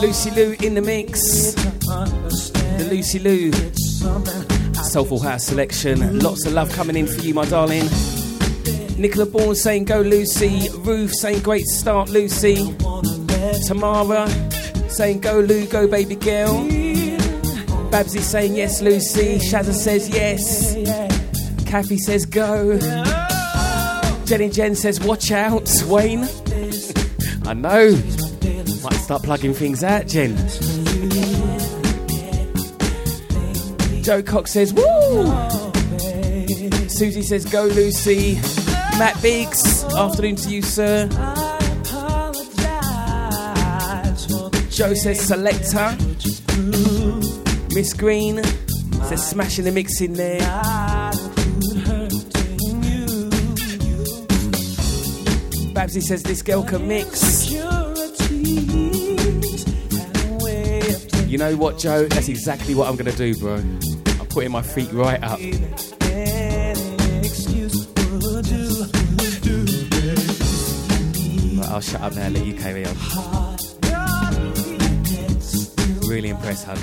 Lucy Lou in the mix. The Lucy Lou Soulful House selection. Lots of love coming in for you, my darling. Nicola Bourne saying go Lucy. Ruth saying great start Lucy. Tamara saying go Lou, go baby girl. Babsy saying yes Lucy. Shazza says yes. Kathy says go. Jenny Jen says watch out Wayne. I know. Might start plugging things out, Jen. Joe Cox says woo. Susie says go Lucy. Matt Biggs, afternoon to you, sir. Joe says selector. Miss Green says smashing the mix in there. Babsy says this girl can mix. You know what, Joe? That's exactly what I'm going to do, bro. I'm putting my feet right up. I'll shut up now and let you carry on. Really impressed, hun.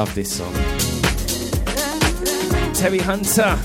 love this song. Terry Hunter.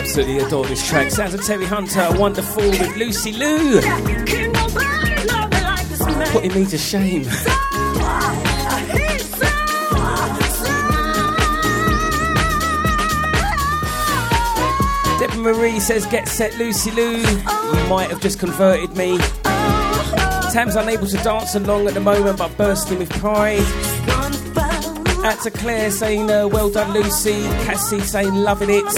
Absolutely adore this track. Sounds of Terry Hunter, Wonderful with Lucy Lou. Putting me to shame. Deborah Marie says, get set, Lucy Lou. You might have just converted me. Tam's unable to dance along at the moment, but bursting with pride. Out to Claire saying, well done, Lucy. Cassie saying, loving it.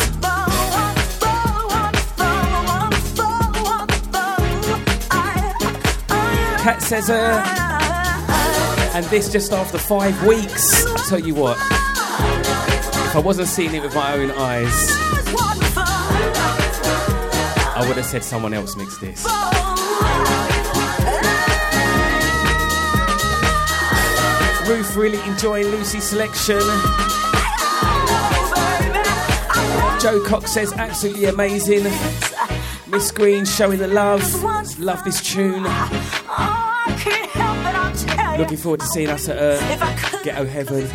Kat says, and this just after 5 weeks. I'll tell you what, if I wasn't seeing it with my own eyes, I would have said someone else mixed this. Ruth really enjoying Lucy's selection. Joe Cox says, absolutely amazing. Miss Green showing the love. Love this tune. Looking forward to seeing us at Ghetto Heaven.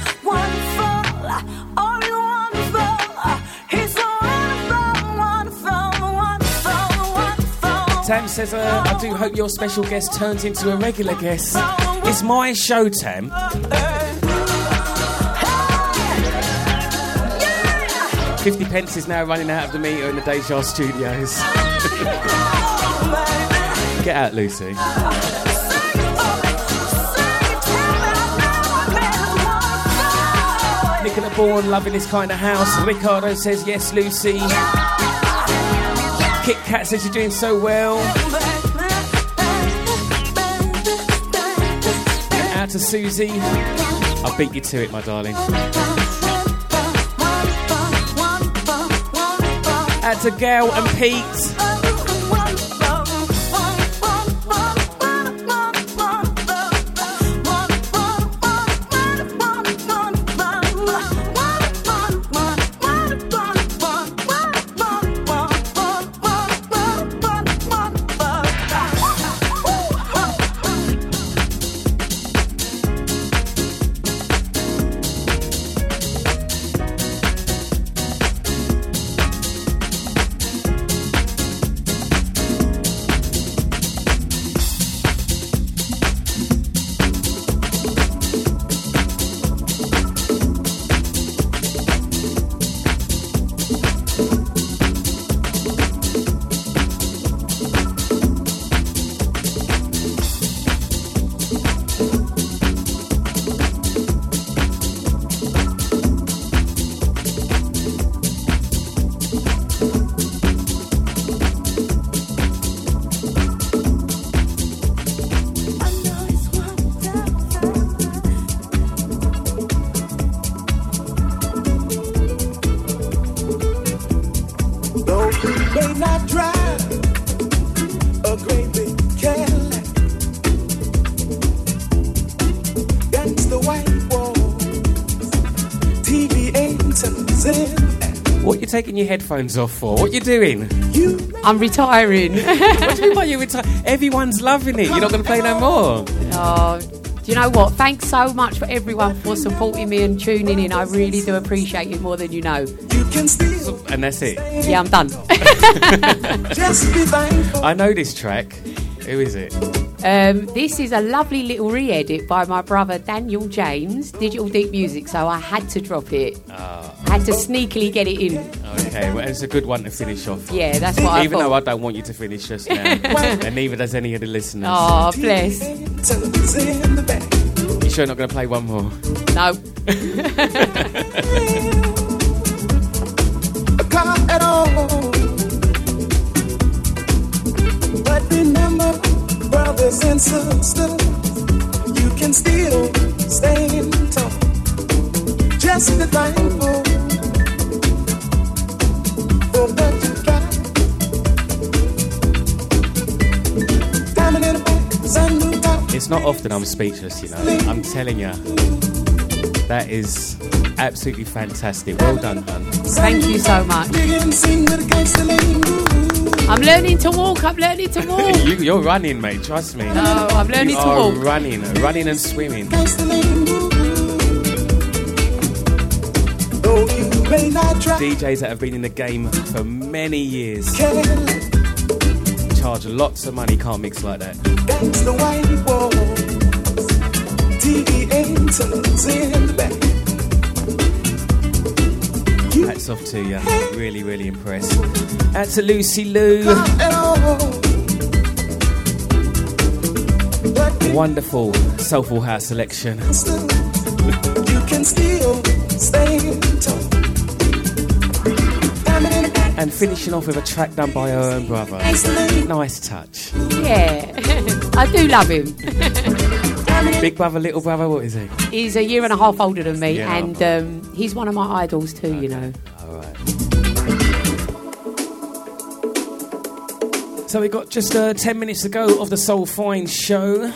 Tam says, I do hope your special guest turns into a regular guest. It's my show, Tam. £50 is now running out of the meter in the Deja Studios. Get out, Lucy. Nicola Bourne, loving this kind of house. Ricardo says, yes, Lucy. Kit Kat says, you're doing so well. Get out to Susie. I'll beat you to it, my darling. Out to Gail and Pete. Taking your headphones off for? What you doing? I'm retiring. What do you mean by you retiring? Everyone's loving it. You're not going to play no more. Oh, do you know what? Thanks so much for everyone for supporting me and tuning in. I really do appreciate it more than you know. And that's it. Yeah, I'm done. I know this track. Who is it? This is a lovely little re-edit by my brother Daniel James, Digital Deep Music, so I had to drop it. I had to sneakily get it in. Okay, well, it's a good one to finish off. Yeah, that's what I thought. Even though I don't want you to finish just now, and neither does any of the listeners. Oh, bless. You sure you're not going to play one more? No. But remember, brothers and sisters, you can still stay in touch. Just be thankful. That you got. It's not often I'm speechless, you know. I'm telling you, that is absolutely fantastic. Well done, hun. Thank you so much. I'm learning to walk. You're running, mate. Trust me. No, I'm learning to walk. Running and swimming. DJs that have been in the game for many years charge lots of money, can't mix like that. That's the white wall. In the back. Hats off to you, really, really impressed. That's a Lucy Lou. Wonderful soulful house selection. You can still stay in touch. And finishing off with a track done by her own brother. Nice touch. Yeah, I do love him. Big brother, little brother, what is he? He's 1.5 years older than me, yeah, and he's one of my idols too, okay. You know. All right. So we got just 10 minutes to go of the Soul Fine show.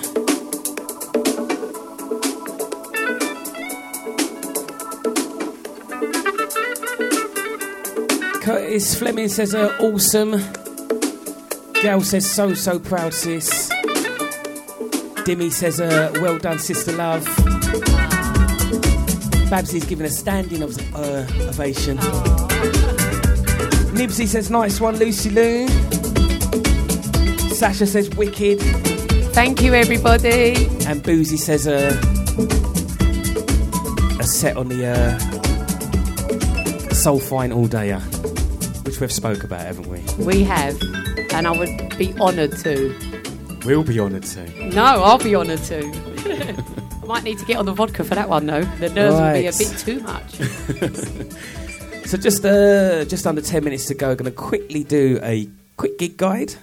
Curtis Fleming says, awesome. Gail says, so proud, sis. Dimmy says, well done, sister love. Babsy's giving a standing ovation. Aww. Nibsy says, nice one, Lucy Lou. Sasha says wicked. Thank you, everybody. And Boozy says a set on the Soul Fine All Dayer, which we've spoke about, haven't we? We have, and I would be honoured to. We'll be honoured to. No, I'll be honoured to. I might need to get on the vodka for that one, though. The nerves will be a bit too much. So just under 10 minutes to go. Going to quickly do a quick gig guide.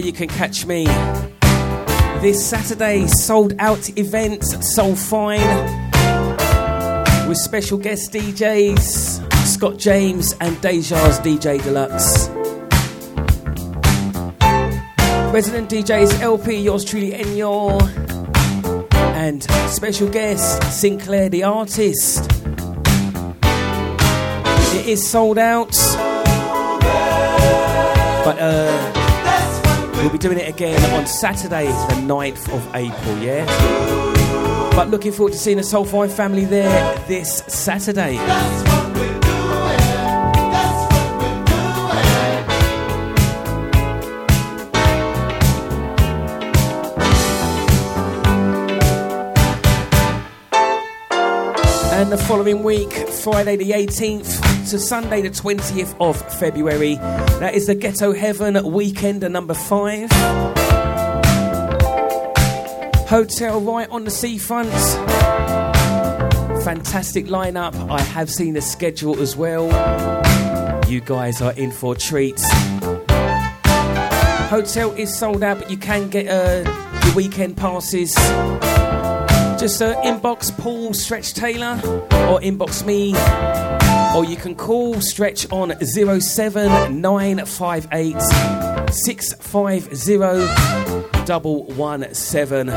You can catch me this Saturday, sold out event, Soul Fine, with special guest DJs Scott James and Deja's DJ Deluxe. Resident DJs LP, yours truly Enyaw, and special guest Sinclair the artist. It is sold out, but we'll be doing it again on Saturday, the 9th of April, yeah? But looking forward to seeing the Soul Fine family there this Saturday. That's what we're doing. That's what we're doing. And the following week, Friday the 18th, to Sunday the 20th of February. That is the Ghetto Heaven weekend at number 5. Hotel right on the seafront. Fantastic lineup. I have seen the schedule as well. You guys are in for treats. Hotel is sold out, but you can get the weekend passes. Just inbox Paul Stretch Taylor or inbox me. Or you can call Stretch on 07958 650117.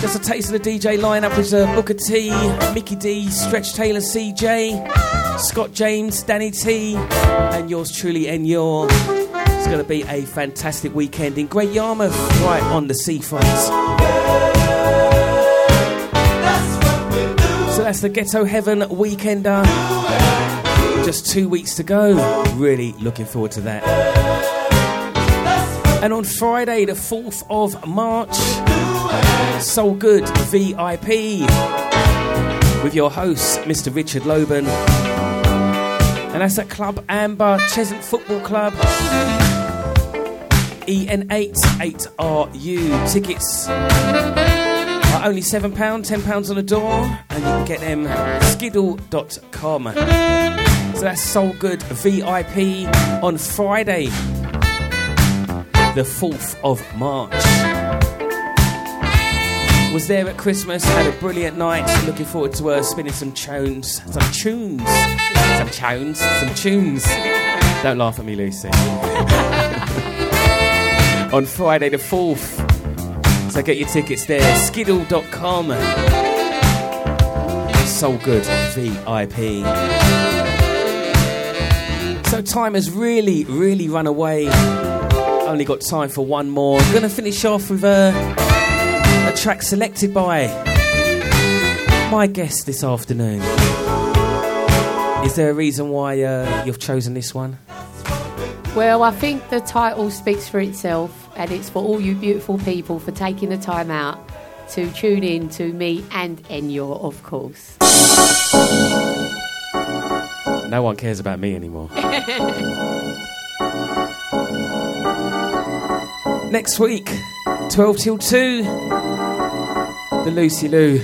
Just a taste of the DJ lineup is Booker T, Mickey D, Stretch Taylor, CJ, Scott James, Danny T, and yours truly Enyaw. It's going to be a fantastic weekend in Great Yarmouth, right on the seafront. So that's the Ghetto Heaven Weekender. Just 2 weeks to go. Really looking forward to that. And on Friday, the 4th of March, Soul Good VIP with your host, Mr. Richard Loban. And that's at Club Amber Cheson Football Club. EN8 8RU tickets. Only £7, £10 on the door, and you can get them at skiddle.com. So that's Soul Good VIP on Friday, the 4th of March. Was there at Christmas, had a brilliant night. Looking forward to spinning some tunes. Don't laugh at me, Lucy. On Friday, the 4th. So get your tickets there, skiddle.com. Soul Good VIP. So time has really, really run away. Only got time for one more. Going to finish off with a track selected by my guest this afternoon. Is there a reason why you've chosen this one? Well, I think the title speaks for itself. And it's for all you beautiful people for taking the time out to tune in to me and Enyaw, of course. No one cares about me anymore. Next week, 12 till 2, the Lucy Lou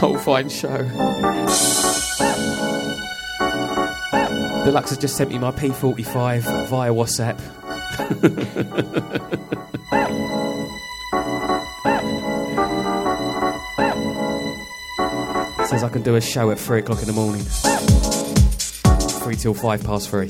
Soul Fine Show. Deluxe has just sent me my P45 via WhatsApp. Says I can do a show at 3 o'clock in the morning, 3 till 5 past 3.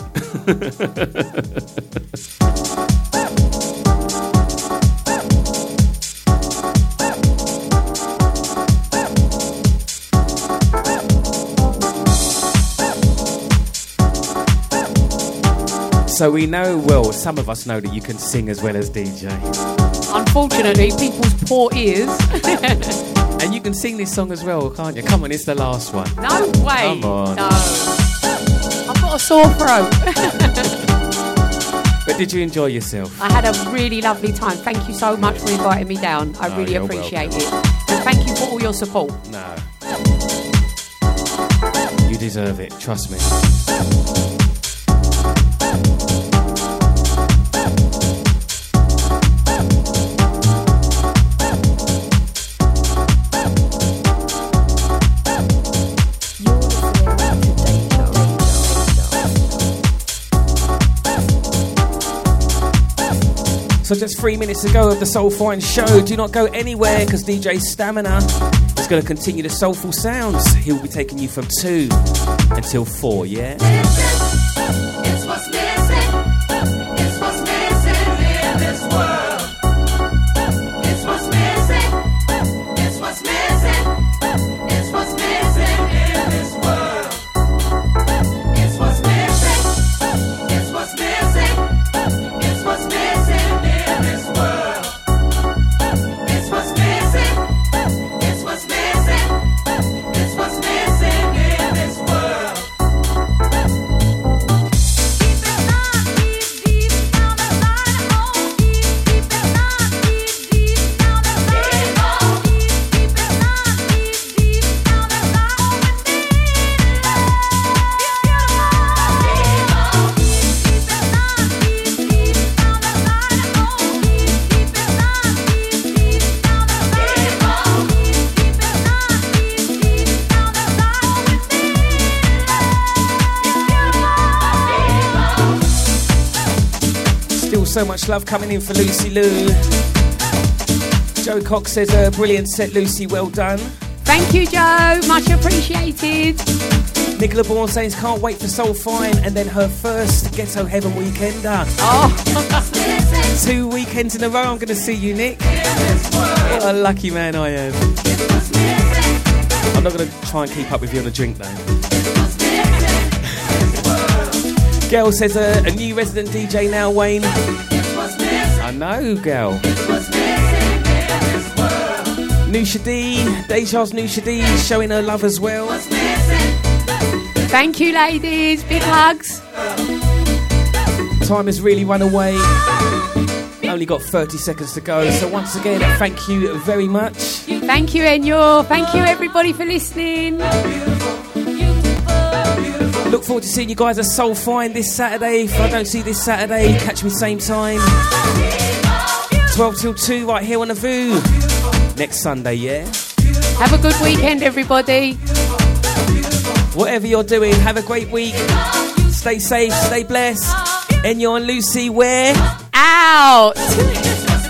So we know, well, some of us know that you can sing as well as DJ. Unfortunately, people's poor ears. And you can sing this song as well, can't you? Come on, it's the last one. No way. Come on. No. I've got a sore throat. But did you enjoy yourself? I had a really lovely time. Thank you so much for inviting me down. I really appreciate it. And thank you for all your support. No. You deserve it. Trust me. So just 3 minutes ago of the Soul Fine show. Do not go anywhere because DJ Stamina is going to continue the soulful sounds. He'll be taking you from 2 until 4, yeah? It's what's missing. It's what's missing in this world. It's what's missing. It's what's missing. It's what's missing in this world. It's what's missing. It's what's missing. It's what's missing. So much love coming in for Lucy Lou. Joe Cox says, brilliant set, Lucy, well done. Thank you, Joe, much appreciated. Nicola Bourne says, can't wait for Soul Fine and then her first Ghetto Heaven weekender. Oh. 2 weekends in a row, I'm going to see you, Nick. What a lucky man I am. I'm not going to try and keep up with you on a drink, though. Girl says, a new resident DJ now, Wayne. I know, girl. Nusha D, Deja's Nusha D, showing her love as well. Thank you, ladies. Big hugs. Time has really run away. Only got 30 seconds to go. So once again, thank you very much. Thank you, Enyaw. Thank you, everybody, for listening. Look forward to seeing you guys at Soul Fine this Saturday. If I don't see you this Saturday, catch me same time. 12 till 2 right here on The Voo. Next Sunday, yeah? Have a good weekend, everybody. Whatever you're doing, have a great week. Stay safe, stay blessed. Enyaw and Lucy, we're out.